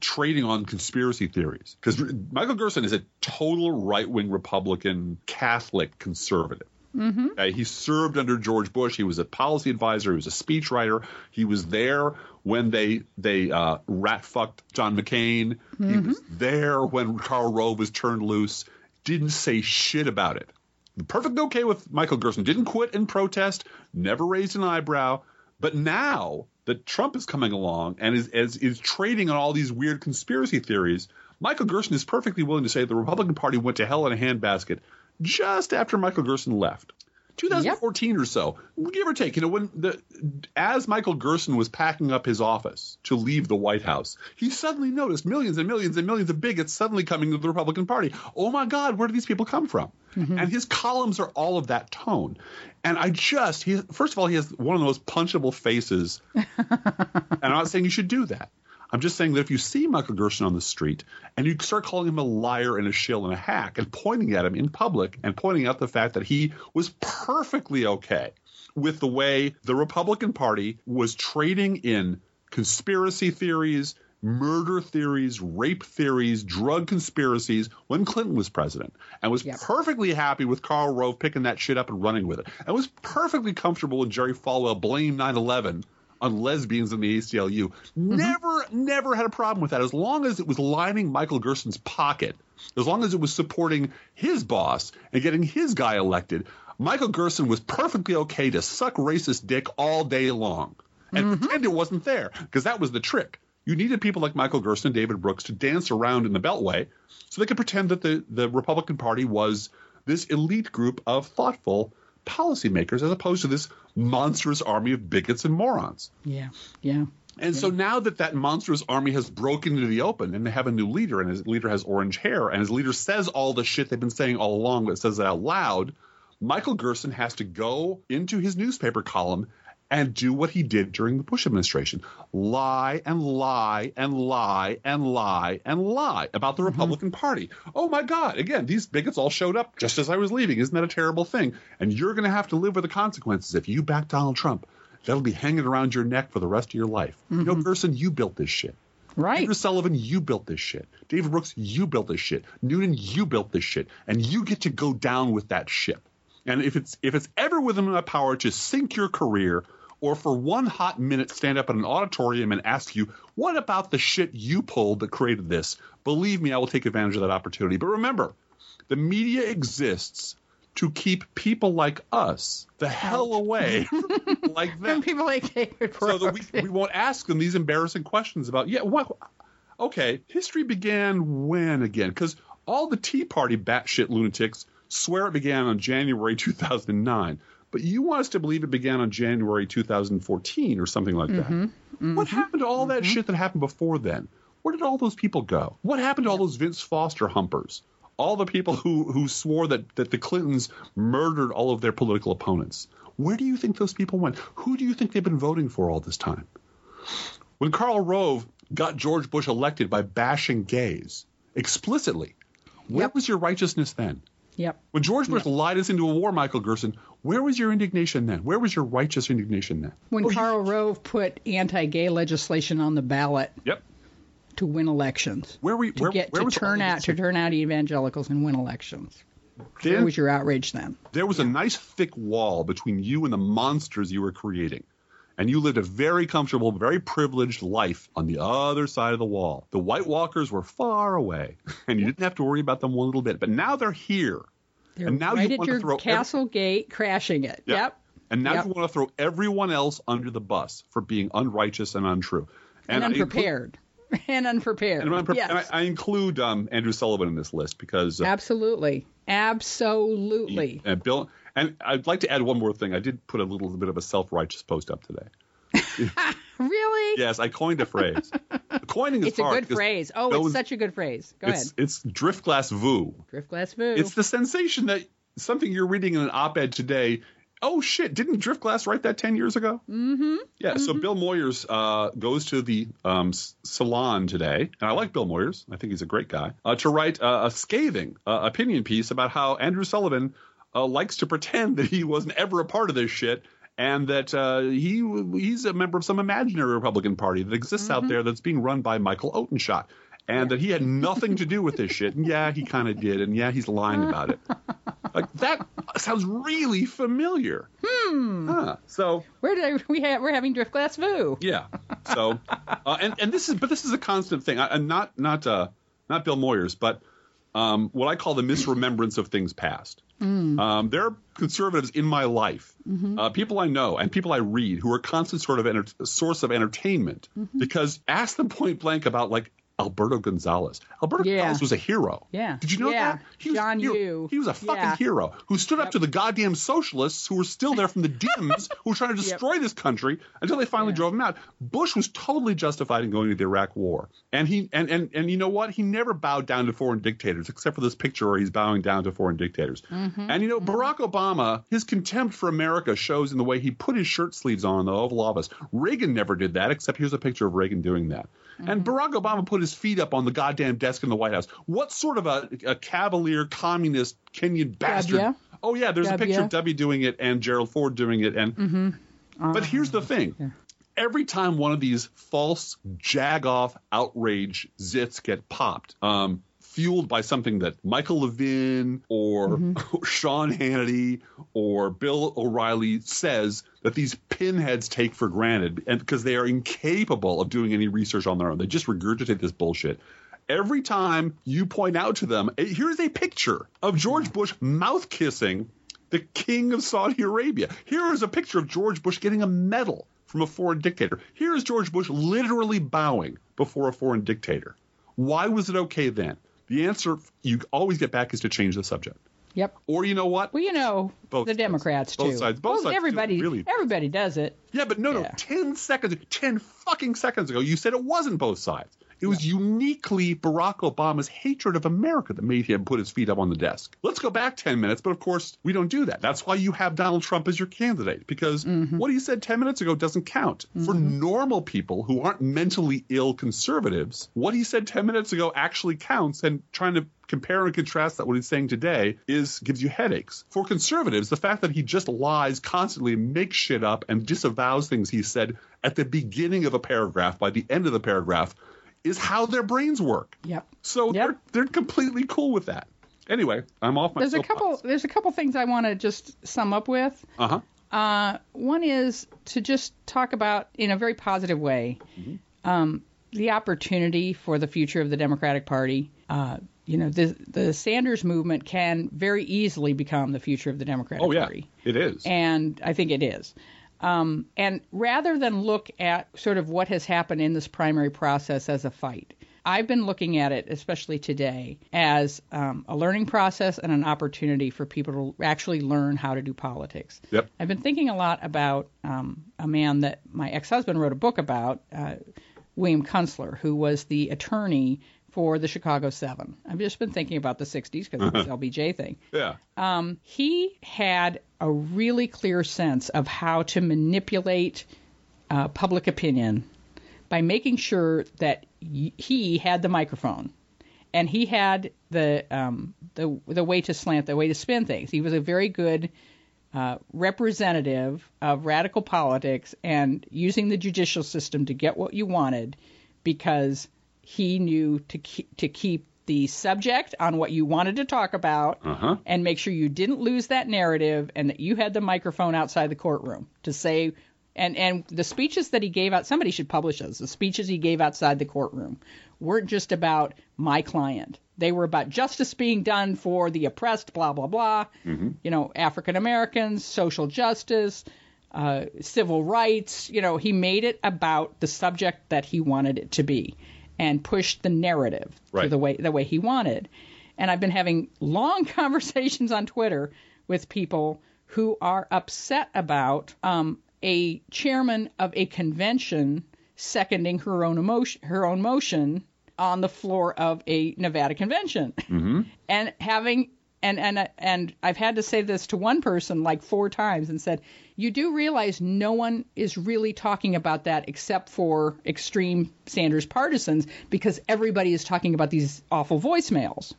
trading on conspiracy theories, because Michael Gerson is a total right-wing Republican Catholic conservative. Mm-hmm. He served under George Bush. He was a policy advisor. He was a speechwriter. He was there when they rat-fucked John McCain. Mm-hmm. He was there when Karl Rove was turned loose. Didn't say shit about it. Perfect okay with Michael Gerson. Didn't quit in protest. Never raised an eyebrow. But now that Trump is coming along and is trading on all these weird conspiracy theories, Michael Gerson is perfectly willing to say the Republican Party went to hell in a handbasket just after Michael Gerson left. 2014 yep. or so, give or take. You know, when as Michael Gerson was packing up his office to leave the White House, he suddenly noticed millions and millions and millions of bigots suddenly coming to the Republican Party. Oh my God, where do these people come from? Mm-hmm. And his columns are all of that tone. And first of all, he has one of the most punchable faces. And I'm not saying you should do that. I'm just saying that if you see Michael Gerson on the street and you start calling him a liar and a shill and a hack and pointing at him in public and pointing out the fact that he was perfectly okay with the way the Republican Party was trading in conspiracy theories, murder theories, rape theories, drug conspiracies when Clinton was president, and was yep. perfectly happy with Karl Rove picking that shit up and running with it, and was perfectly comfortable when Jerry Falwell blamed 9/11 on lesbians in the ACLU. Never had a problem with that, as long as it was lining Michael Gerson's pocket, as long as it was supporting his boss and getting his guy elected. Michael Gerson was perfectly okay to suck racist dick all day long and pretend it wasn't there, because that was the trick. You needed people like Michael Gerson and David Brooks to dance around in the Beltway so they could pretend that the Republican Party was this elite group of thoughtful policymakers, as opposed to this monstrous army of bigots and morons. So now that monstrous army has broken into the open and they have a new leader, and his leader has orange hair, and his leader says all the shit they've been saying all along, but says it out loud, Michael Gerson has to go into his newspaper column and do what he did during the Bush administration. Lie and lie and lie and lie and lie about the Republican Party. Oh, my God. Again, these bigots all showed up just as I was leaving. Isn't that a terrible thing? And you're going to have to live with the consequences. If you back Donald Trump, that'll be hanging around your neck for the rest of your life. You know, Gerson, you built this shit. Right. Andrew Sullivan, you built this shit. David Brooks, you built this shit. Noonan, you built this shit. And you get to go down with that ship. And if it's ever within my power to sink your career, or for one hot minute stand up in an auditorium and ask you, what about the shit you pulled that created this? Believe me, I will take advantage of that opportunity. But remember, the media exists to keep people like us the hell away like them. And people like David Brooks. So that we won't ask them these embarrassing questions about, history began when again? Because all the Tea Party batshit lunatics swear it began on January 2009, but you want us to believe it began on January 2014 or something like that. What happened to all that shit that happened before then? Where did all those people go? What happened to all those Vince Foster humpers? All the people who swore that the Clintons murdered all of their political opponents. Where do you think those people went? Who do you think they've been voting for all this time? When Karl Rove got George Bush elected by bashing gays explicitly, where was your righteousness then? When George Bush lied us into a war, Michael Gerson, where was your indignation then? Where was your righteous indignation then? When Karl Rove put anti-gay legislation on the ballot to win elections, to turn out evangelicals and win elections, where was your outrage then? There was a nice thick wall between you and the monsters you were creating. And you lived a very comfortable, very privileged life on the other side of the wall. The White Walkers were far away, and you didn't have to worry about them one little bit. But now they're here. They're and now right you want at to your castle gate, crashing it. Yep. And now you want to throw everyone else under the bus for being unrighteous and untrue. And unprepared. And I include Andrew Sullivan in this list because... Absolutely. And Bill... And I'd like to add one more thing. I did put a little bit of a self-righteous post up today. Really? Yes, I coined a phrase. It's a good phrase. Oh, it's such a good phrase. Go ahead. It's Drift Glass Vu. Drift Glass Vu. It's the sensation that something you're reading in an op-ed today, oh, shit, didn't Drift Glass write that 10 years ago? Mm-hmm. Yeah, so Bill Moyers goes to the salon today, and I like Bill Moyers. I think he's a great guy, to write a scathing opinion piece about how Andrew Sullivan likes to pretend that he wasn't ever a part of this shit and that he's a member of some imaginary Republican Party that exists out there that's being run by Michael Oatenshott, and that he had nothing to do with this shit. And yeah, he kind of did. And yeah, he's lying about it. Like, that sounds really familiar. So where did we're having Drift Glass Voo? Yeah. So and this is a constant thing. And not Bill Moyers, but what I call the misremembrance of things past. There are conservatives in my life, people I know and people I read, who are a constant sort of source of entertainment, because ask them point blank about, like, Alberto Gonzales. Alberto Gonzales was a hero. Yeah. Did you know that? He was a fucking hero who stood up to the goddamn socialists who were still there from the Dems who were trying to destroy this country until they finally drove him out. Bush was totally justified in going to the Iraq War. And he and you know what? He never bowed down to foreign dictators, except for this picture where he's bowing down to foreign dictators. And you know, Barack Obama, his contempt for America shows in the way he put his shirt sleeves on in the Oval Office. Reagan never did that, except here's a picture of Reagan doing that. And Barack Obama put his feet up on the goddamn desk in the White House. What sort of a cavalier, communist, Kenyan bastard? Oh, yeah, there's a picture of Debbie doing it and Gerald Ford doing it. And but here's the thing. Every time one of these false, jag-off outrage zits get popped, fueled by something that Michael Levin or Sean Hannity or Bill O'Reilly says that these pinheads take for granted, and because they are incapable of doing any research on their own. They just regurgitate this bullshit. Every time you point out to them, here's a picture of George Bush mouth kissing the king of Saudi Arabia. Here is a picture of George Bush getting a medal from a foreign dictator. Here is George Bush literally bowing before a foreign dictator. Why was it okay then? The answer you always get back is to change the subject. Or you know what? Well, you know, both the Democrats do. Both sides. Everybody, really. Everybody does it. Yeah, but no. 10 fucking seconds ago, you said it wasn't both sides. It was uniquely Barack Obama's hatred of America that made him put his feet up on the desk. Let's go back 10 minutes, but of course, we don't do that. That's why you have Donald Trump as your candidate, because what he said 10 minutes ago doesn't count. For normal people who aren't mentally ill conservatives, what he said 10 minutes ago actually counts, and trying to compare and contrast that what he's saying today gives you headaches. For conservatives, the fact that he just lies constantly, makes shit up, and disavows things he said at the beginning of a paragraph, by the end of the paragraph, is how their brains work. So they're completely cool with that. Anyway, I'm off my There's a couple things I want to just sum up with. One is to just talk about, in a very positive way, the opportunity for the future of the Democratic Party. You know, the Sanders movement can very easily become the future of the Democratic Party. It is. And I think it is. And rather than look at sort of what has happened in this primary process as a fight, I've been looking at it, especially today, as a learning process and an opportunity for people to actually learn how to do politics. I've been thinking a lot about a man that my ex-husband wrote a book about, William Kunstler, who was the attorney for the Chicago Seven. I've just been thinking about the 60s because of this LBJ thing. He had a really clear sense of how to manipulate public opinion by making sure that he had the microphone and he had the way to slant, the way to spin things. He was a very good representative of radical politics and using the judicial system to get what you wanted, because he knew to keep the subject on what you wanted to talk about and make sure you didn't lose that narrative, and that you had the microphone outside the courtroom to say and the speeches that he gave out, somebody should publish those. The speeches he gave outside the courtroom weren't just about my client. They were about justice being done for the oppressed, blah, blah, blah, you know, African Americans, social justice, civil rights. You know, he made it about the subject that he wanted it to be, and pushed the narrative to the way he wanted. And I've been having long conversations on Twitter with people who are upset about a chairman of a convention seconding her own motion on the floor of a Nevada convention. And having and I've had to say this to one person like 4 times and said, you do realize no one is really talking about that except for extreme Sanders partisans, because everybody is talking about these awful voicemails.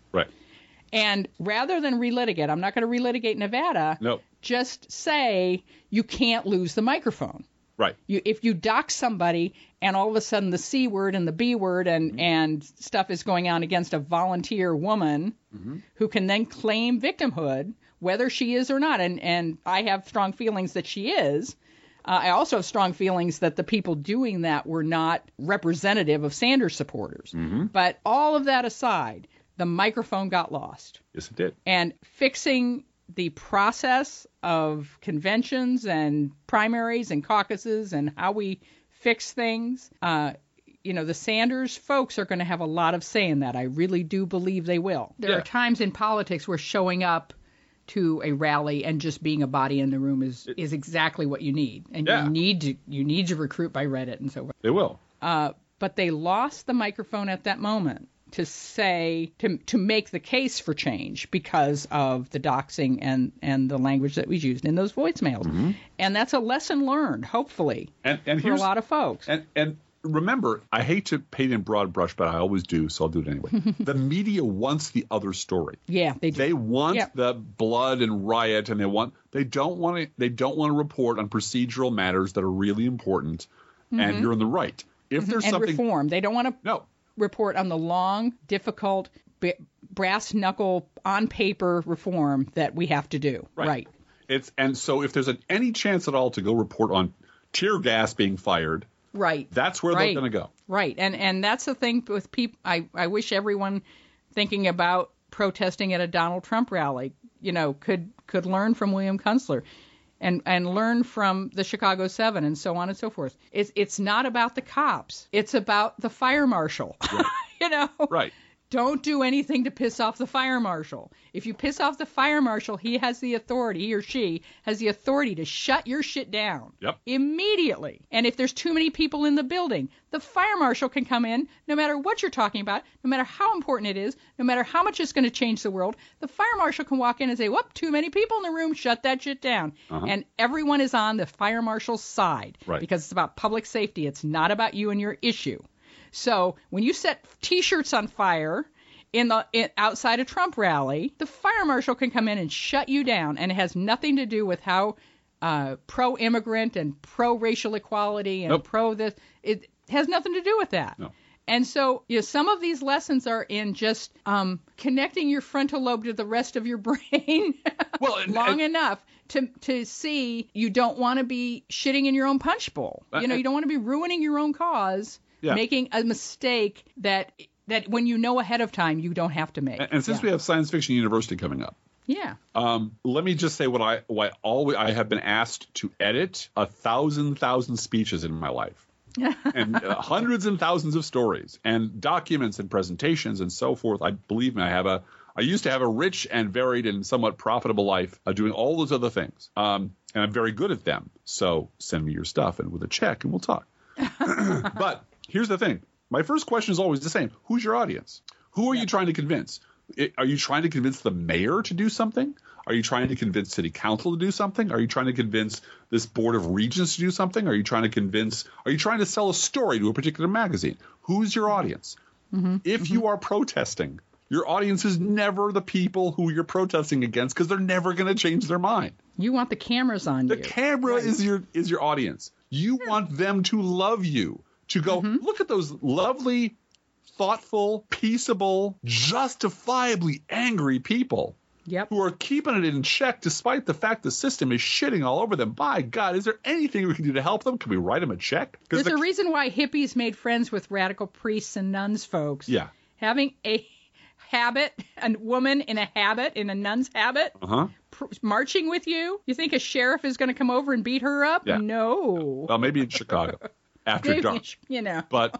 And rather than relitigate, I'm not going to relitigate Nevada. just say you can't lose the microphone. Right. If you dox somebody and all of a sudden the C word and the B word and, mm-hmm. and stuff is going on against a volunteer woman mm-hmm. who can then claim victimhood, whether she is or not. And I have strong feelings that she is. I also have strong feelings that the people doing that were not representative of Sanders supporters. Mm-hmm. But all of that aside, the microphone got lost. Yes, it did. And fixing the process of conventions and primaries and caucuses and how we fix things, you know, the Sanders folks are going to have a lot of say in that. I really do believe they will. There are times in politics where showing up to a rally and just being a body in the room is exactly what you need. And you need to recruit by Reddit and so forth. They will. But they lost the microphone at that moment to say, to make the case for change because of the doxing and the language that was used in those voicemails. Mm-hmm. And that's a lesson learned, hopefully, and for a lot of folks. And remember, I hate to paint in broad brush, but I always do, so I'll do it anyway. The media wants the other story. Yeah, they do. They want the blood and riot, and they don't want to report on procedural matters that are really important. Mm-hmm. And you're on the right. If mm-hmm. there's something, and reform. They don't want to report on the long, difficult, brass knuckle on paper reform that we have to do. Right. So if there's any chance at all to go report on tear gas being fired. Right. That's where they're going to go. Right. And that's the thing with people. I wish everyone thinking about protesting at a Donald Trump rally, you know, could learn from William Kunstler and learn from the Chicago 7 and so on and so forth. It's not about the cops. It's about the fire marshal. Right. You know? Right. Don't do anything to piss off the fire marshal. If you piss off the fire marshal, he or she has the authority to shut your shit down immediately. And if there's too many people in the building, the fire marshal can come in, no matter what you're talking about, no matter how important it is, no matter how much it's going to change the world, the fire marshal can walk in and say, whoop, too many people in the room, shut that shit down. Uh-huh. And everyone is on the fire marshal's side because it's about public safety. It's not about you and your issue. So when you set T-shirts on fire outside a Trump rally, the fire marshal can come in and shut you down. And it has nothing to do with how pro-immigrant and pro-racial equality and pro this. It has nothing to do with that. No. And so some of these lessons are in just connecting your frontal lobe to the rest of your brain enough to see you don't want to be shitting in your own punch bowl. You don't want to be ruining your own cause. Yeah. Making a mistake that when you know ahead of time, you don't have to make. And since we have Science Fiction University coming up, let me just say I have been asked to edit 1,000 speeches in my life, and hundreds and thousands of stories and documents and presentations and so forth. I used to have a rich and varied and somewhat profitable life of doing all those other things, and I'm very good at them. So send me your stuff and with a check, and we'll talk. But here's the thing. My first question is always the same. Who's your audience? Who are you trying to convince? Are you trying to convince the mayor to do something? Are you trying to convince city council to do something? Are you trying to convince this board of regents to do something? Are you trying to sell a story to a particular magazine? Who's your audience? Mm-hmm. If you are protesting, your audience is never the people who you're protesting against because they're never going to change their mind. You want the cameras on you. The camera is your audience. You want them to love you, to go, look at those lovely, thoughtful, peaceable, justifiably angry people who are keeping it in check despite the fact the system is shitting all over them. By God, is there anything we can do to help them? Can we write them a check? There's a reason why hippies made friends with radical priests and nuns, folks. Yeah. Having a woman in a nun's habit, marching with you? You think a sheriff is going to come over and beat her up? Yeah. No. Well, maybe in Chicago after dark, you know. But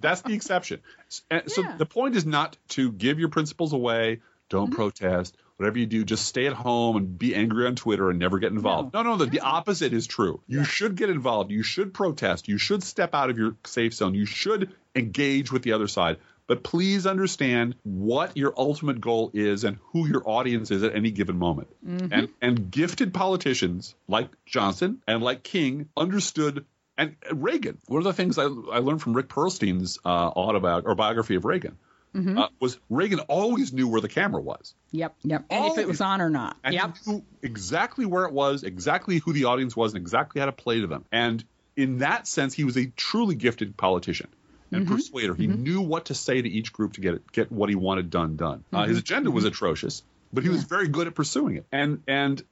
that's the exception. So the point is not to give your principles away. Don't protest. Whatever you do, just stay at home and be angry on Twitter and never get involved. No, the opposite is true. You should get involved. You should protest. You should step out of your safe zone. You should engage with the other side. But please understand what your ultimate goal is and who your audience is at any given moment. Mm-hmm. And gifted politicians like Johnson and like King understood – and Reagan. One of the things I learned from Rick Perlstein's autobiography of Reagan Mm-hmm. Was Reagan always knew where the camera was. Yep, yep. And always. If it was on or not. And yep. He knew exactly where it was, exactly who the audience was, and exactly how to play to them. And in that sense, he was a truly gifted politician and mm-hmm. persuader. He mm-hmm. knew what to say to each group to get what he wanted done. Mm-hmm. His agenda was atrocious, but he was very good at pursuing it. And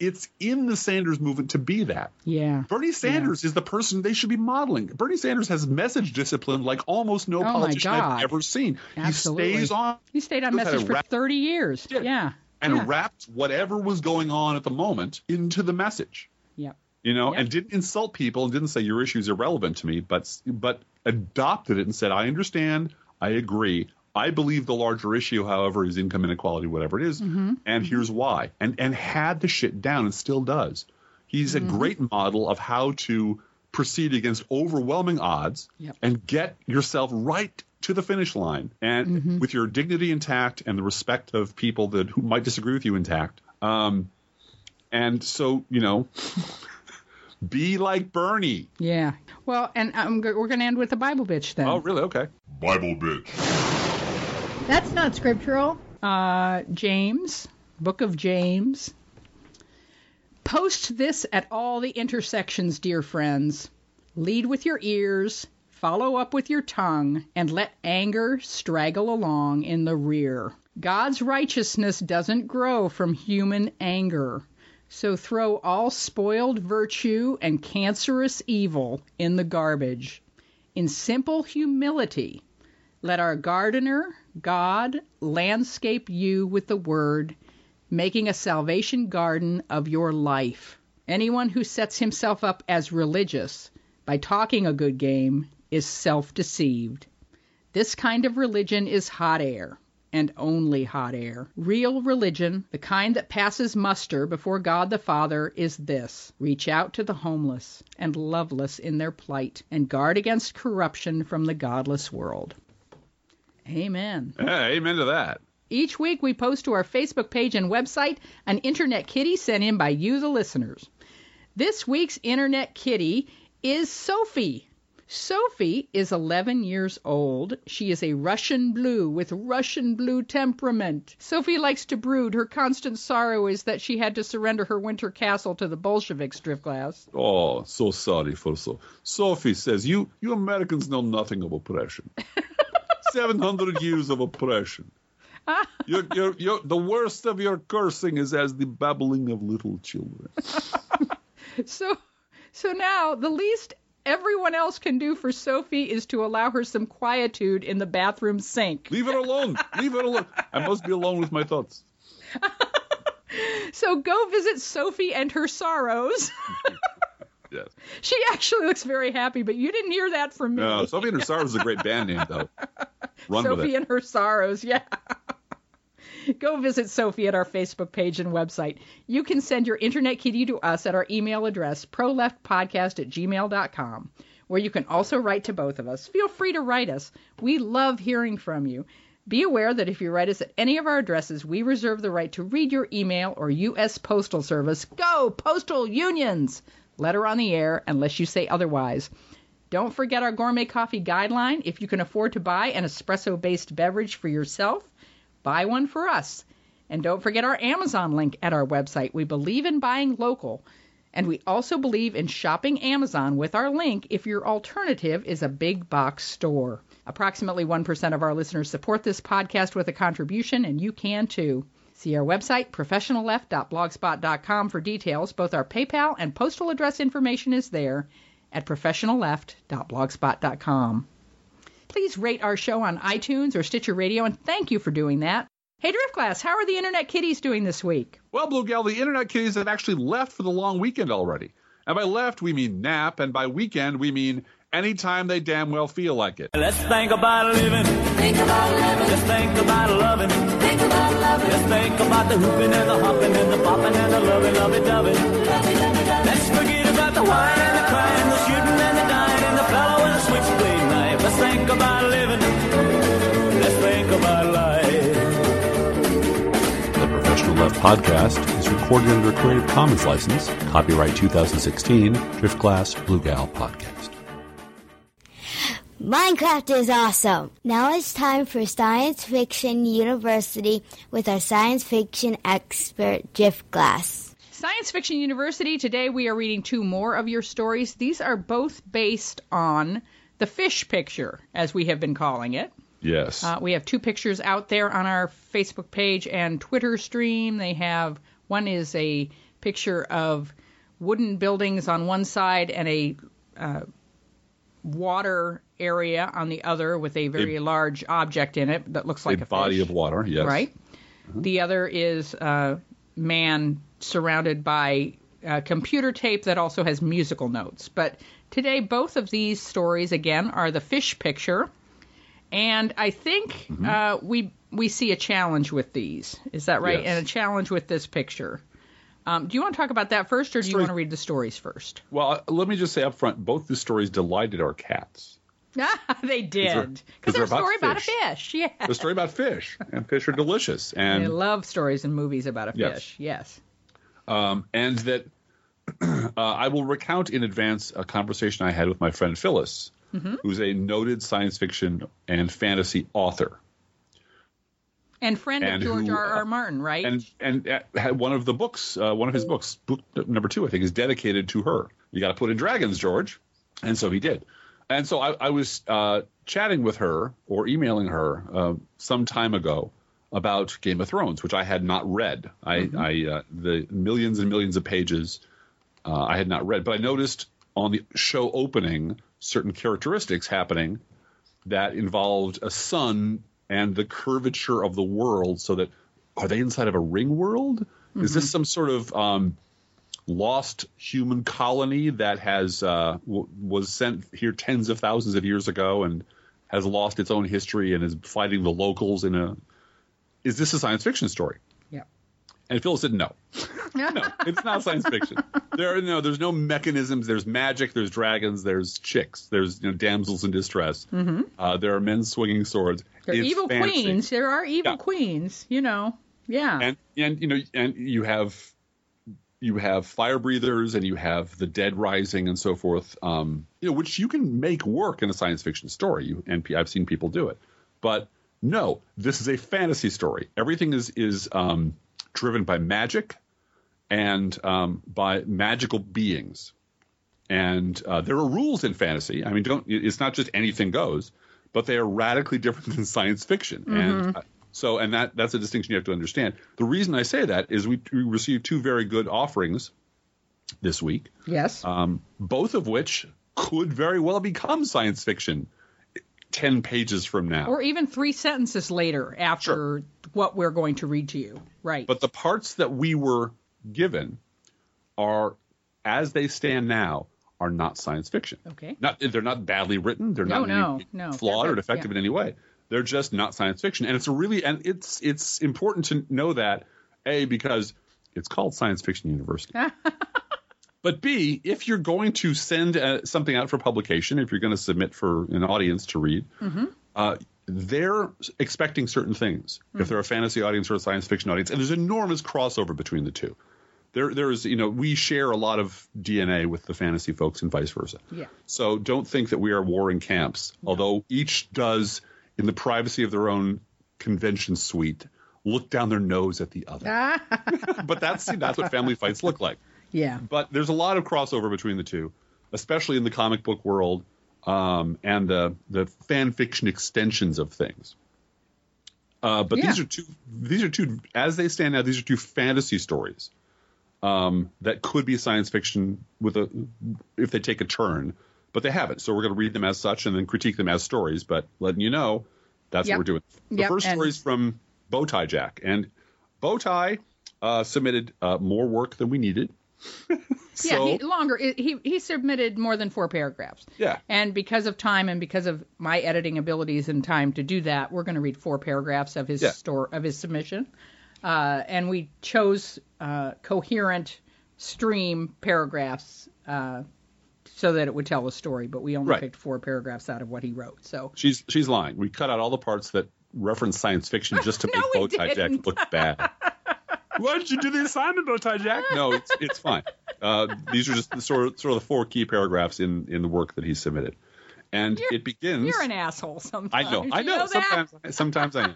it's in the Sanders movement to be that. Yeah. Bernie Sanders is the person they should be modeling. Bernie Sanders has message discipline like almost no politician I've ever seen. Absolutely. He stays on. He stayed on message for 30 years. Yeah. And wrapped whatever was going on at the moment into the message. Yep. You know, and didn't insult people and didn't say your issue is irrelevant to me, but adopted it and said, I understand, I agree. I believe the larger issue, however, is income inequality, whatever it is, mm-hmm. and here's why. And had the shit down and still does. He's mm-hmm. a great model of how to proceed against overwhelming odds and get yourself right to the finish line and mm-hmm. with your dignity intact and the respect of people who might disagree with you intact. And so, you know... Be like Bernie. Yeah. Well, and we're going to end with a Bible bitch then. Oh, really? Okay. Bible bitch. That's not scriptural. James, Book of James. Post this at all the intersections, dear friends. Lead with your ears, follow up with your tongue, and let anger straggle along in the rear. God's righteousness doesn't grow from human anger. So throw all spoiled virtue and cancerous evil in the garbage. In simple humility, let our gardener, God, landscape you with the word, making a salvation garden of your life. Anyone who sets himself up as religious by talking a good game is self-deceived. This kind of religion is hot air. And only hot air. Real religion, the kind that passes muster before God the Father, is this. Reach out to the homeless and loveless in their plight and guard against corruption from the godless world. Amen. Yeah, amen to that. Each week we post to our Facebook page and website an Internet Kitty sent in by you, the listeners. This week's Internet Kitty is Sophie. Sophie is 11 years old. She is a Russian blue with Russian blue temperament. Sophie likes to brood. Her constant sorrow is that she had to surrender her winter castle to the Bolsheviks, Drift Glass. Oh, so sorry for Sophie. Sophie says, you Americans know nothing of oppression. 700 years of oppression. You're the worst of your cursing is as the babbling of little children. So now the least... everyone else can do for Sophie is to allow her some quietude in the bathroom sink. Leave her alone. Leave her alone. I must be alone with my thoughts. So go visit Sophie and her sorrows. Yes. She actually looks very happy, but you didn't hear that from me. No, Sophie and Her Sorrows is a great band name, though. Run with it. Sophie and Her Sorrows, yeah. Go visit Sophie at our Facebook page and website. You can send your Internet Kitty to us at our email address, proleftpodcast@gmail.com, where you can also write to both of us. Feel free to write us. We love hearing from you. Be aware that if you write us at any of our addresses, we reserve the right to read your email or U.S. Postal Service. Go, Postal Unions! Letter on the air, unless you say otherwise. Don't forget our gourmet coffee guideline. If you can afford to buy an espresso-based beverage for yourself, buy one for us. And don't forget our Amazon link at our website. We believe in buying local, and we also believe in shopping Amazon with our link if your alternative is a big box store. Approximately 1% of our listeners support this podcast with a contribution, and you can too. See our website, professionalleft.blogspot.com, for details. Both our PayPal and postal address information is there at professionalleft.blogspot.com. Please rate our show on iTunes or Stitcher Radio, and thank you for doing that. Hey, Drift Glass, how are the Internet Kitties doing this week? Well, Blue Gal, the Internet Kitties have actually left for the long weekend already. And by left, we mean nap, and by weekend, we mean any time they damn well feel like it. Let's think about living. Think about living. Let's think about loving. Think about loving. Let's think about the hooping and the hopping and the popping and the loving, loving, loving. Loving, loving, loving. Let's forget about the whining and the crying, the shooting and the dying, and the fellow and the switchblade. Let's think about living. Let's think about life. The Professional Left Podcast is recorded under a Creative Commons license. Copyright 2016, Drift Glass Blue Gal Podcast. Minecraft is awesome! Now it's time for Science Fiction University with our science fiction expert, Drift Glass. Science Fiction University, today we are reading two more of your stories. These are both based on the fish picture, as we have been calling it. Yes. We have two pictures out there on our Facebook page and Twitter stream. They have, one is a picture of wooden buildings on one side and a water area on the other with a very large object in it that looks like a body fish. Of water, yes. Right? Uh-huh. The other is a man surrounded by computer tape that also has musical notes. But today, both of these stories, again, are the fish picture. And I think we see a challenge with these. Is that right? Yes. And a challenge with this picture. Do you want to talk about that first, or do you want to read the stories first? Well, let me just say up front, both the stories delighted our cats. They did. Because they're a story about a fish. Yeah. They're a story about fish, and fish are delicious. And they love stories and movies about a fish, yes. And that I will recount in advance a conversation I had with my friend Phyllis, who's a noted science fiction and fantasy author. And friend of George R.R. Martin, right? And one of the books, one of his books, book number 2, I think, is dedicated to her. You got to put in dragons, George. And so he did. And so I was chatting with her or emailing her some time ago about Game of Thrones, which I had not read. I the millions and millions of pages I had not read. But I noticed on the show opening certain characteristics happening that involved a son and the curvature of the world, so that are they inside of a ring world? Is this some sort of lost human colony that has was sent here tens of thousands of years ago and has lost its own history and is fighting the locals in a – is this a science fiction story? Yeah. And Phil said no. No, it's not science fiction. There's no mechanisms. There's magic. There's dragons. There's chicks. There's damsels in distress. There are men swinging swords. There are evil queens. There are evil queens. You know, and you have fire breathers, and you have the dead rising, and so forth. Which you can make work in a science fiction story. And I've seen people do it, but no, this is a fantasy story. Everything is driven by magic. And by magical beings, and there are rules in fantasy. I mean, it's not just anything goes, but they are radically different than science fiction. And that's a distinction you have to understand. The reason I say that is we received two very good offerings this week. Yes, both of which could very well become science fiction 10 pages from now, or even 3 sentences later after what we're going to read to you. Right, but the parts that we were given are, as they stand now, are not science fiction. Okay. They're not badly written. They're not flawed or defective in any way. They're just not science fiction. And it's important to know that, A, because it's called Science Fiction University. But B, if you're going to send something out for publication, if you're going to submit for an audience to read, they're expecting certain things if they're a fantasy audience or a science fiction audience, and there's enormous crossover between the two. There's we share a lot of DNA with the fantasy folks and vice versa. Yeah. So don't think that we are warring camps, although each does, in the privacy of their own convention suite, look down their nose at the other. But that's what family fights look like. Yeah. But there's a lot of crossover between the two, especially in the comic book world. And the fan fiction extensions of things. But these are two as they stand now, these are two fantasy stories that could be science fiction if they take a turn, but they haven't. So we're going to read them as such and then critique them as stories, but letting you know that's what we're doing. The first story is from Bowtie Jack, and Bowtie submitted more work than we needed. So, he submitted more than 4 paragraphs. Yeah. And because of time and because of my editing abilities and time to do that, we're going to read 4 paragraphs of his submission. And we chose coherent stream paragraphs so that it would tell a story, but we only picked 4 paragraphs out of what he wrote. So she's lying. We cut out all the parts that reference science fiction just to make Bowtie Jack look bad. Why did you do the assignment, Bowtie Jack? No, it's fine. These are just the sort of the 4 key paragraphs in the work that he submitted. And it begins. You're an asshole sometimes. I know. Sometimes I am.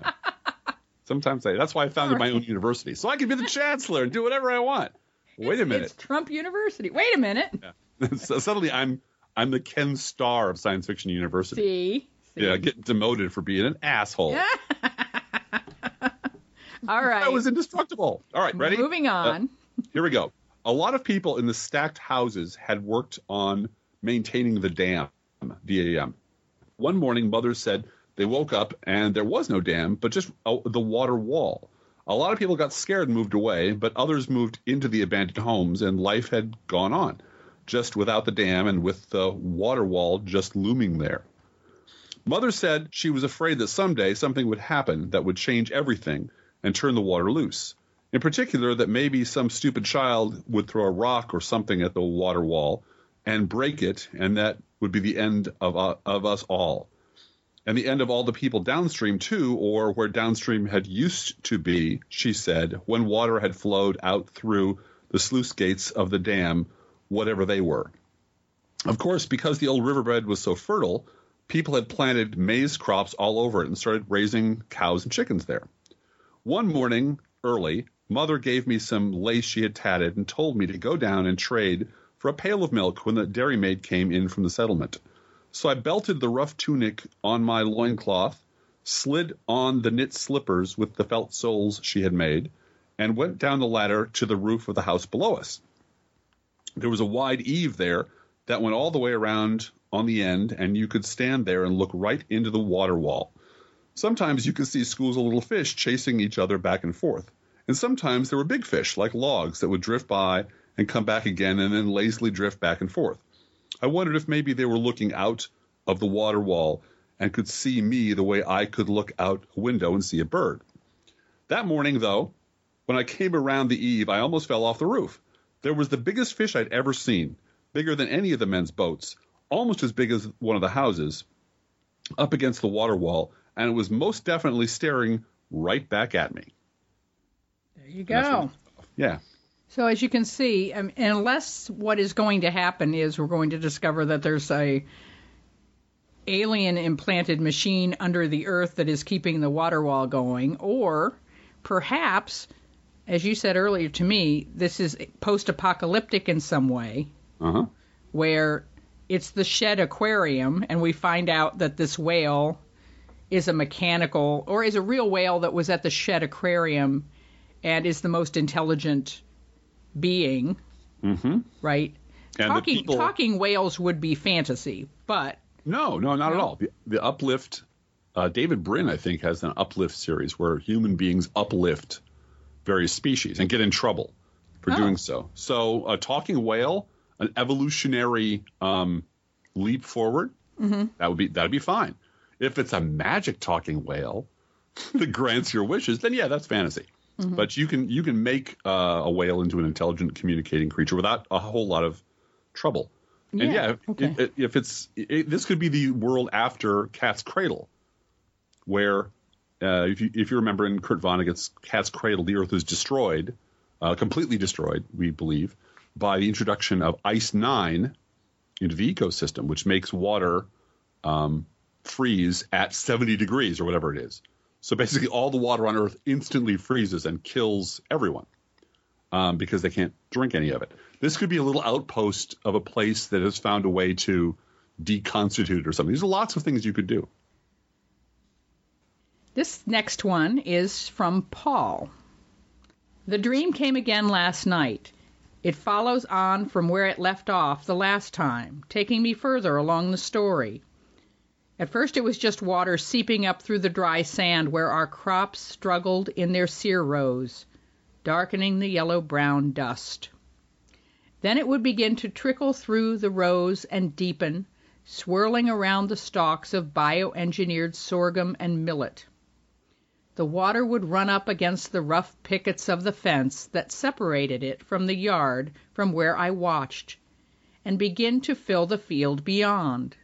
Sometimes I am. That's why I founded my own university. So I can be the chancellor and do whatever I want. Wait a minute. It's Trump University. Wait a minute. Yeah. So suddenly I'm the Ken Starr of science fiction university. See? Yeah, getting demoted for being an asshole. All right. I was indestructible. All right, ready? Moving on. Here we go. A lot of people in the stacked houses had worked on maintaining the dam, D-A-M. One morning, Mother said they woke up and there was no dam, but just the water wall. A lot of people got scared and moved away, but others moved into the abandoned homes, and life had gone on, just without the dam and with the water wall just looming there. Mother said she was afraid that someday something would happen that would change everything and turn the water loose. In particular, that maybe some stupid child would throw a rock or something at the water wall and break it, and that would be the end of us all. And the end of all the people downstream, too, or where downstream had used to be, she said, when water had flowed out through the sluice gates of the dam, whatever they were. Of course, because the old riverbed was so fertile, people had planted maize crops all over it and started raising cows and chickens there. One morning, early, Mother gave me some lace she had tatted and told me to go down and trade for a pail of milk when the dairymaid came in from the settlement. So I belted the rough tunic on my loincloth, slid on the knit slippers with the felt soles she had made, and went down the ladder to the roof of the house below us. There was a wide eave there that went all the way around on the end, and you could stand there and look right into the water wall. Sometimes you could see schools of little fish chasing each other back and forth. And sometimes there were big fish, like logs, that would drift by and come back again and then lazily drift back and forth. I wondered if maybe they were looking out of the water wall and could see me the way I could look out a window and see a bird. That morning, though, when I came around the eave, I almost fell off the roof. There was the biggest fish I'd ever seen, bigger than any of the men's boats, almost as big as one of the houses, up against the water wall, and it was most definitely staring right back at me. There you go. Yeah. So as you can see, unless what is going to happen is we're going to discover that there's a alien implanted machine under the earth that is keeping the water wall going, or perhaps, as you said earlier to me, this is post-apocalyptic in some way, where it's the Shedd Aquarium, and we find out that this whale is a mechanical, or is a real whale that was at the Shedd Aquarium and is the most intelligent being, right? And talking whales would be fantasy, but... No, not at all. The Uplift, David Brin, I think, has an Uplift series where human beings uplift various species and get in trouble for doing so. So a talking whale, an evolutionary leap forward, that'd be fine. If it's a magic talking whale that grants your wishes, then yeah, that's fantasy. But you can make a whale into an intelligent communicating creature without a whole lot of trouble. Yeah, and yeah, this could be the world after Cat's Cradle, where if you remember in Kurt Vonnegut's Cat's Cradle, the Earth is destroyed, completely destroyed, we believe, by the introduction of Ice 9 into the ecosystem, which makes water freeze at 70 degrees or whatever it is. So basically all the water on Earth instantly freezes and kills everyone because they can't drink any of it. This could be a little outpost of a place that has found a way to deconstitute or something. There's lots of things you could do. This next one is from Paul. The dream came again last night. It follows on from where it left off the last time, taking me further along the story. At first it was just water seeping up through the dry sand where our crops struggled in their sear rows, darkening the yellow-brown dust. Then it would begin to trickle through the rows and deepen, swirling around the stalks of bioengineered sorghum and millet. The water would run up against the rough pickets of the fence that separated it from the yard from where I watched, and begin to fill the field beyond.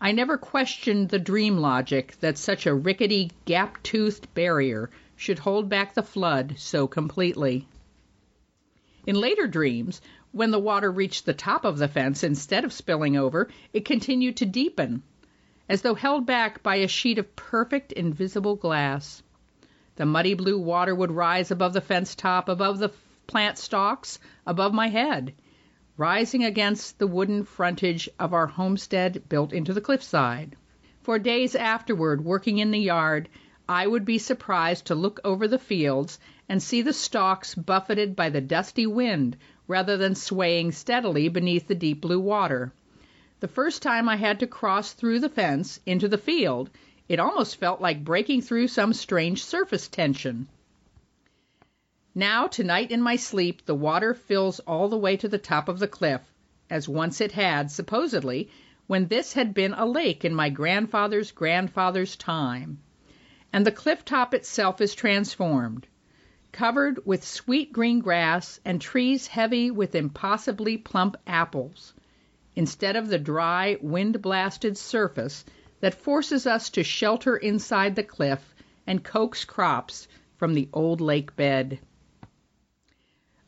I never questioned the dream logic that such a rickety, gap-toothed barrier should hold back the flood so completely. In later dreams, When the water reached the top of the fence, instead of spilling over, it continued to deepen, as though held back by a sheet of perfect invisible glass. The muddy blue water would rise above the fence top, above the plant stalks, above my head, rising against the wooden frontage of our homestead built into the cliffside. For days afterward, working in the yard, I would be surprised to look over the fields and see the stalks buffeted by the dusty wind, rather than swaying steadily beneath the deep blue water. The first time I had to cross through the fence into the field, it almost felt like breaking through some strange surface tension. Now, tonight in my sleep, the water fills all the way to the top of the cliff, as once it had, supposedly, when this had been a lake in my grandfather's grandfather's time. And the cliff top itself is transformed, covered with sweet green grass and trees heavy with impossibly plump apples, instead of the dry, wind-blasted surface that forces us to shelter inside the cliff and coax crops from the old lake bed.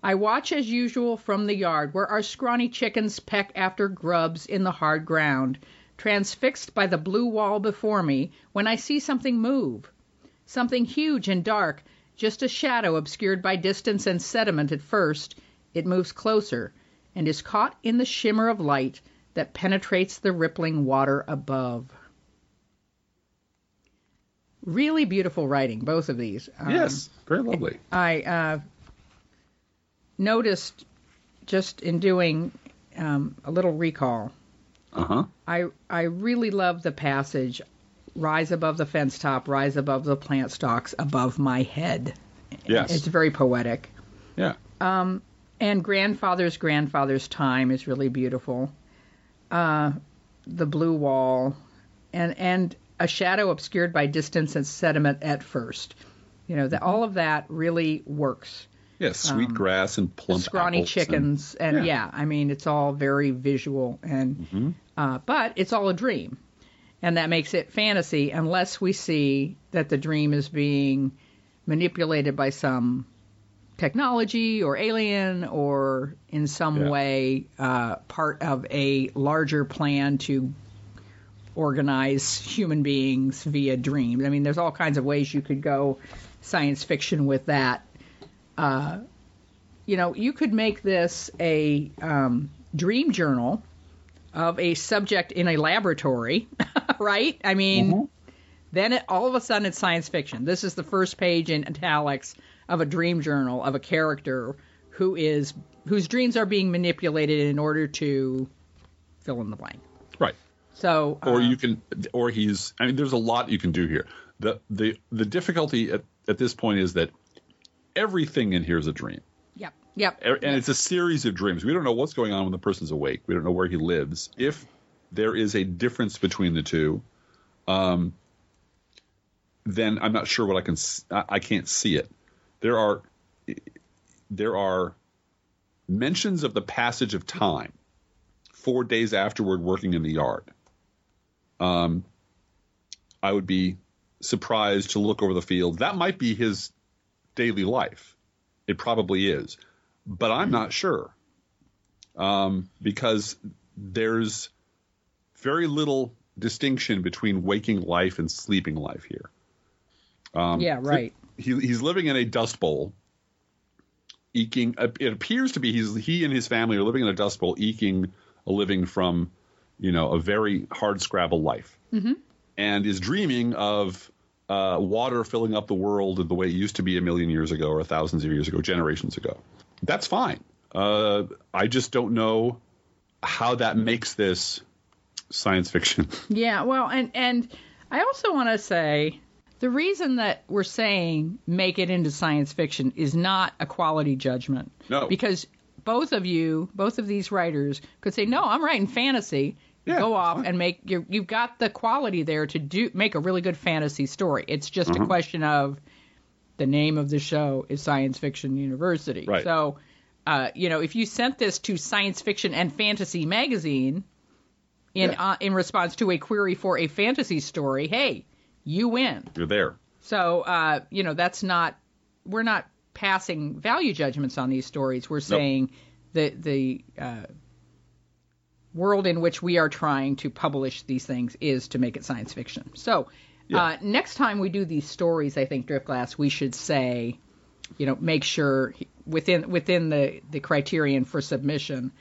I watch as usual from the yard, where our scrawny chickens peck after grubs in the hard ground, transfixed by the blue wall before me, when I see something move, something huge and dark, just a shadow obscured by distance and sediment at first. It moves closer and is caught in the shimmer of light that penetrates the rippling water above. Really beautiful writing, both of these. Yes, very lovely. I noticed, just in doing a little recall, I really love the passage, "Rise above the fence top, rise above the plant stalks, above my head." Yes. It's very poetic. Yeah. And grandfather's grandfather's time is really beautiful. The blue wall, and a shadow obscured by distance and sediment at first. You know, all of that really works. Yeah, sweet grass and plump scrawny chickens. And I mean, it's all very visual. But it's all a dream. And that makes it fantasy unless we see that the dream is being manipulated by some technology or alien or in some way part of a larger plan to organize human beings via dreams. I mean, there's all kinds of ways you could go science fiction with that. You could make this a dream journal of a subject in a laboratory, right? I mean, then all of a sudden it's science fiction. This is the first page in italics of a dream journal of a character whose dreams are being manipulated in order to fill in the blank. Right. So, there's a lot you can do here. The difficulty at this point is that everything in here is a dream. Yep. And it's a series of dreams. We don't know what's going on when the person's awake. We don't know where he lives, if there is a difference between the two. Then I'm not sure what I can't see it. There are mentions of the passage of time 4 days afterward working in the yard. I would be surprised to look over the field. That might be his daily life. It probably is. But I'm not sure, because there's very little distinction between waking life and sleeping life here. Right. He's living in a dust bowl, eking. It appears to be he and his family are living in a dust bowl, eking a living from, a very hardscrabble life, and is dreaming of water filling up the world the way it used to be a million years ago or thousands of years ago, generations ago. That's fine. I just don't know how that makes this science fiction. Yeah, well, and I also want to say the reason that we're saying make it into science fiction is not a quality judgment. No. Because both of these writers could say, no, I'm writing fantasy. Go off and make you've got the quality there to make a really good fantasy story. It's just a question of the name of the show is Science Fiction University. Right. So, if you sent this to Science Fiction and Fantasy Magazine in response to a query for a fantasy story, hey, you win. You're there. So, that's we're not passing value judgments on these stories. We're saying the world in which we are trying to publish these things is to make it science fiction. So next time we do these stories, I think, Drift Glass, we should say, you know, make sure within the criterion for submission,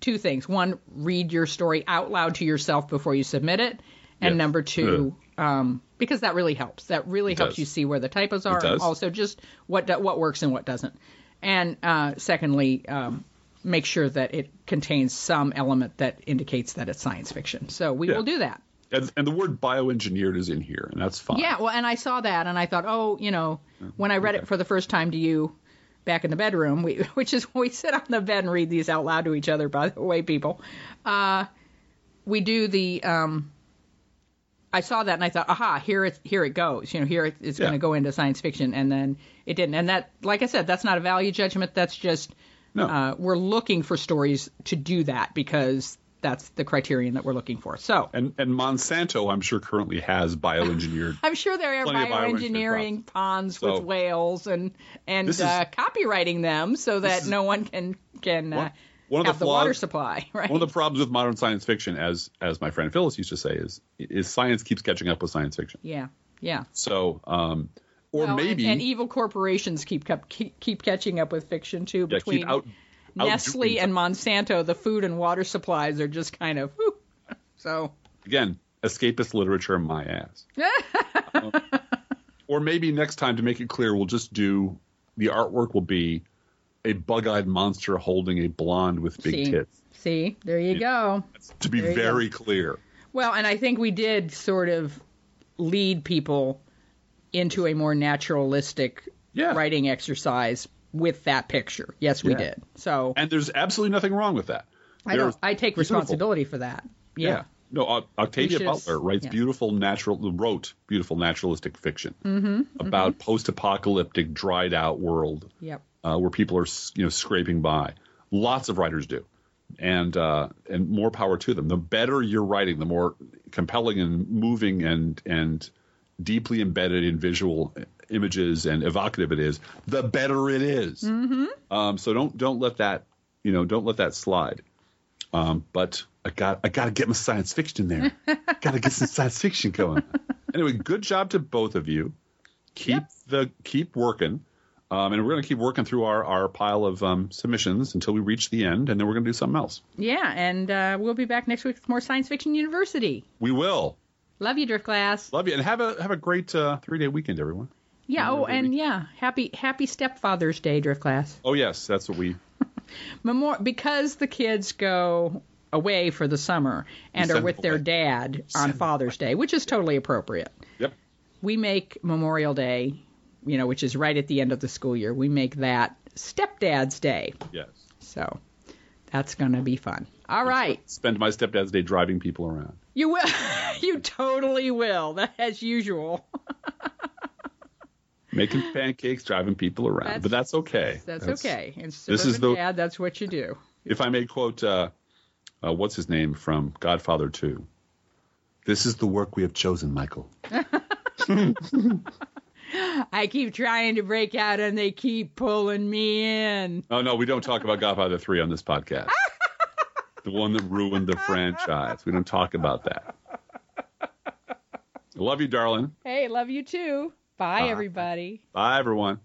two things. One, read your story out loud to yourself before you submit it. And number two, because that really helps. That really helps you see where the typos are, and also just what works and what doesn't. And secondly, make sure that it contains some element that indicates that it's science fiction. So we will do that. And the word bioengineered is in here, and that's fine. Yeah, well, and I saw that, and I thought, oh, you know, when I read it for the first time to you back in the bedroom, which is when we sit on the bed and read these out loud to each other, by the way, people, we do the I saw that and I thought, aha, here it goes. You know, here it's going to go into science fiction, and then it didn't. And that, like I said, that's not a value judgment. That's just we're looking for stories to do that because that's the criterion that we're looking for. So and Monsanto, I'm sure, currently has bioengineered. I'm sure there are bioengineering ponds with whales and copywriting them so that no one can. One of the flaws, water supply, right? One of the problems with modern science fiction, as my friend Phyllis used to say, is science keeps catching up with science fiction. Yeah, yeah. So, maybe and evil corporations keep catching up with fiction too. Between Nestle and Monsanto, the food and water supplies are just kind of whew. So again, escapist literature, my ass. Or maybe next time, to make it clear, we'll just do the artwork will be a bug-eyed monster holding a blonde with big tits. See, there you go. To be very clear. Well, and I think we did sort of lead people into a more naturalistic writing exercise with that picture. Yes, we did. So, and there's absolutely nothing wrong with that. I take responsibility for that. Yeah. No, Octavia Butler writes wrote beautiful naturalistic fiction about post-apocalyptic, dried-out world. Yep. Where people are, you know, scraping by. Lots of writers do, and more power to them. The better you're writing, the more compelling and moving and deeply embedded in visual images and evocative it is, the better it is. Mm-hmm. So don't let that slide. But I got to get my science fiction in there. Got to get some science fiction going. Anyway, good job to both of you. Keep working. And we're going to keep working through our pile of submissions until we reach the end, and then we're going to do something else. Yeah, and we'll be back next week with more Science Fiction University. We will. Love you, Drift Glass. Love you, and have a great 3-day weekend, everyone. Yeah. Happy Stepfather's Day, Drift Glass. Oh yes, that's what we. Because the kids go away for the summer and are with their dad on Father's Day, which is totally appropriate. Yep. We make Memorial Day, you know, which is right at the end of the school year, we make that Stepdad's Day. Yes. So that's going to be fun. All right. Spend my Stepdad's Day driving people around. You will. You totally will, as usual. Making pancakes, driving people around. But that's okay. That's okay. And Suburban Dad, that's what you do. If I may quote, what's his name from Godfather 2? This is the work we have chosen, Michael. I keep trying to break out, and they keep pulling me in. Oh, no, we don't talk about Godfather 3 on this podcast. The one that ruined the franchise. We don't talk about that. Love you, darling. Hey, love you, too. Bye, everybody. Bye, everyone.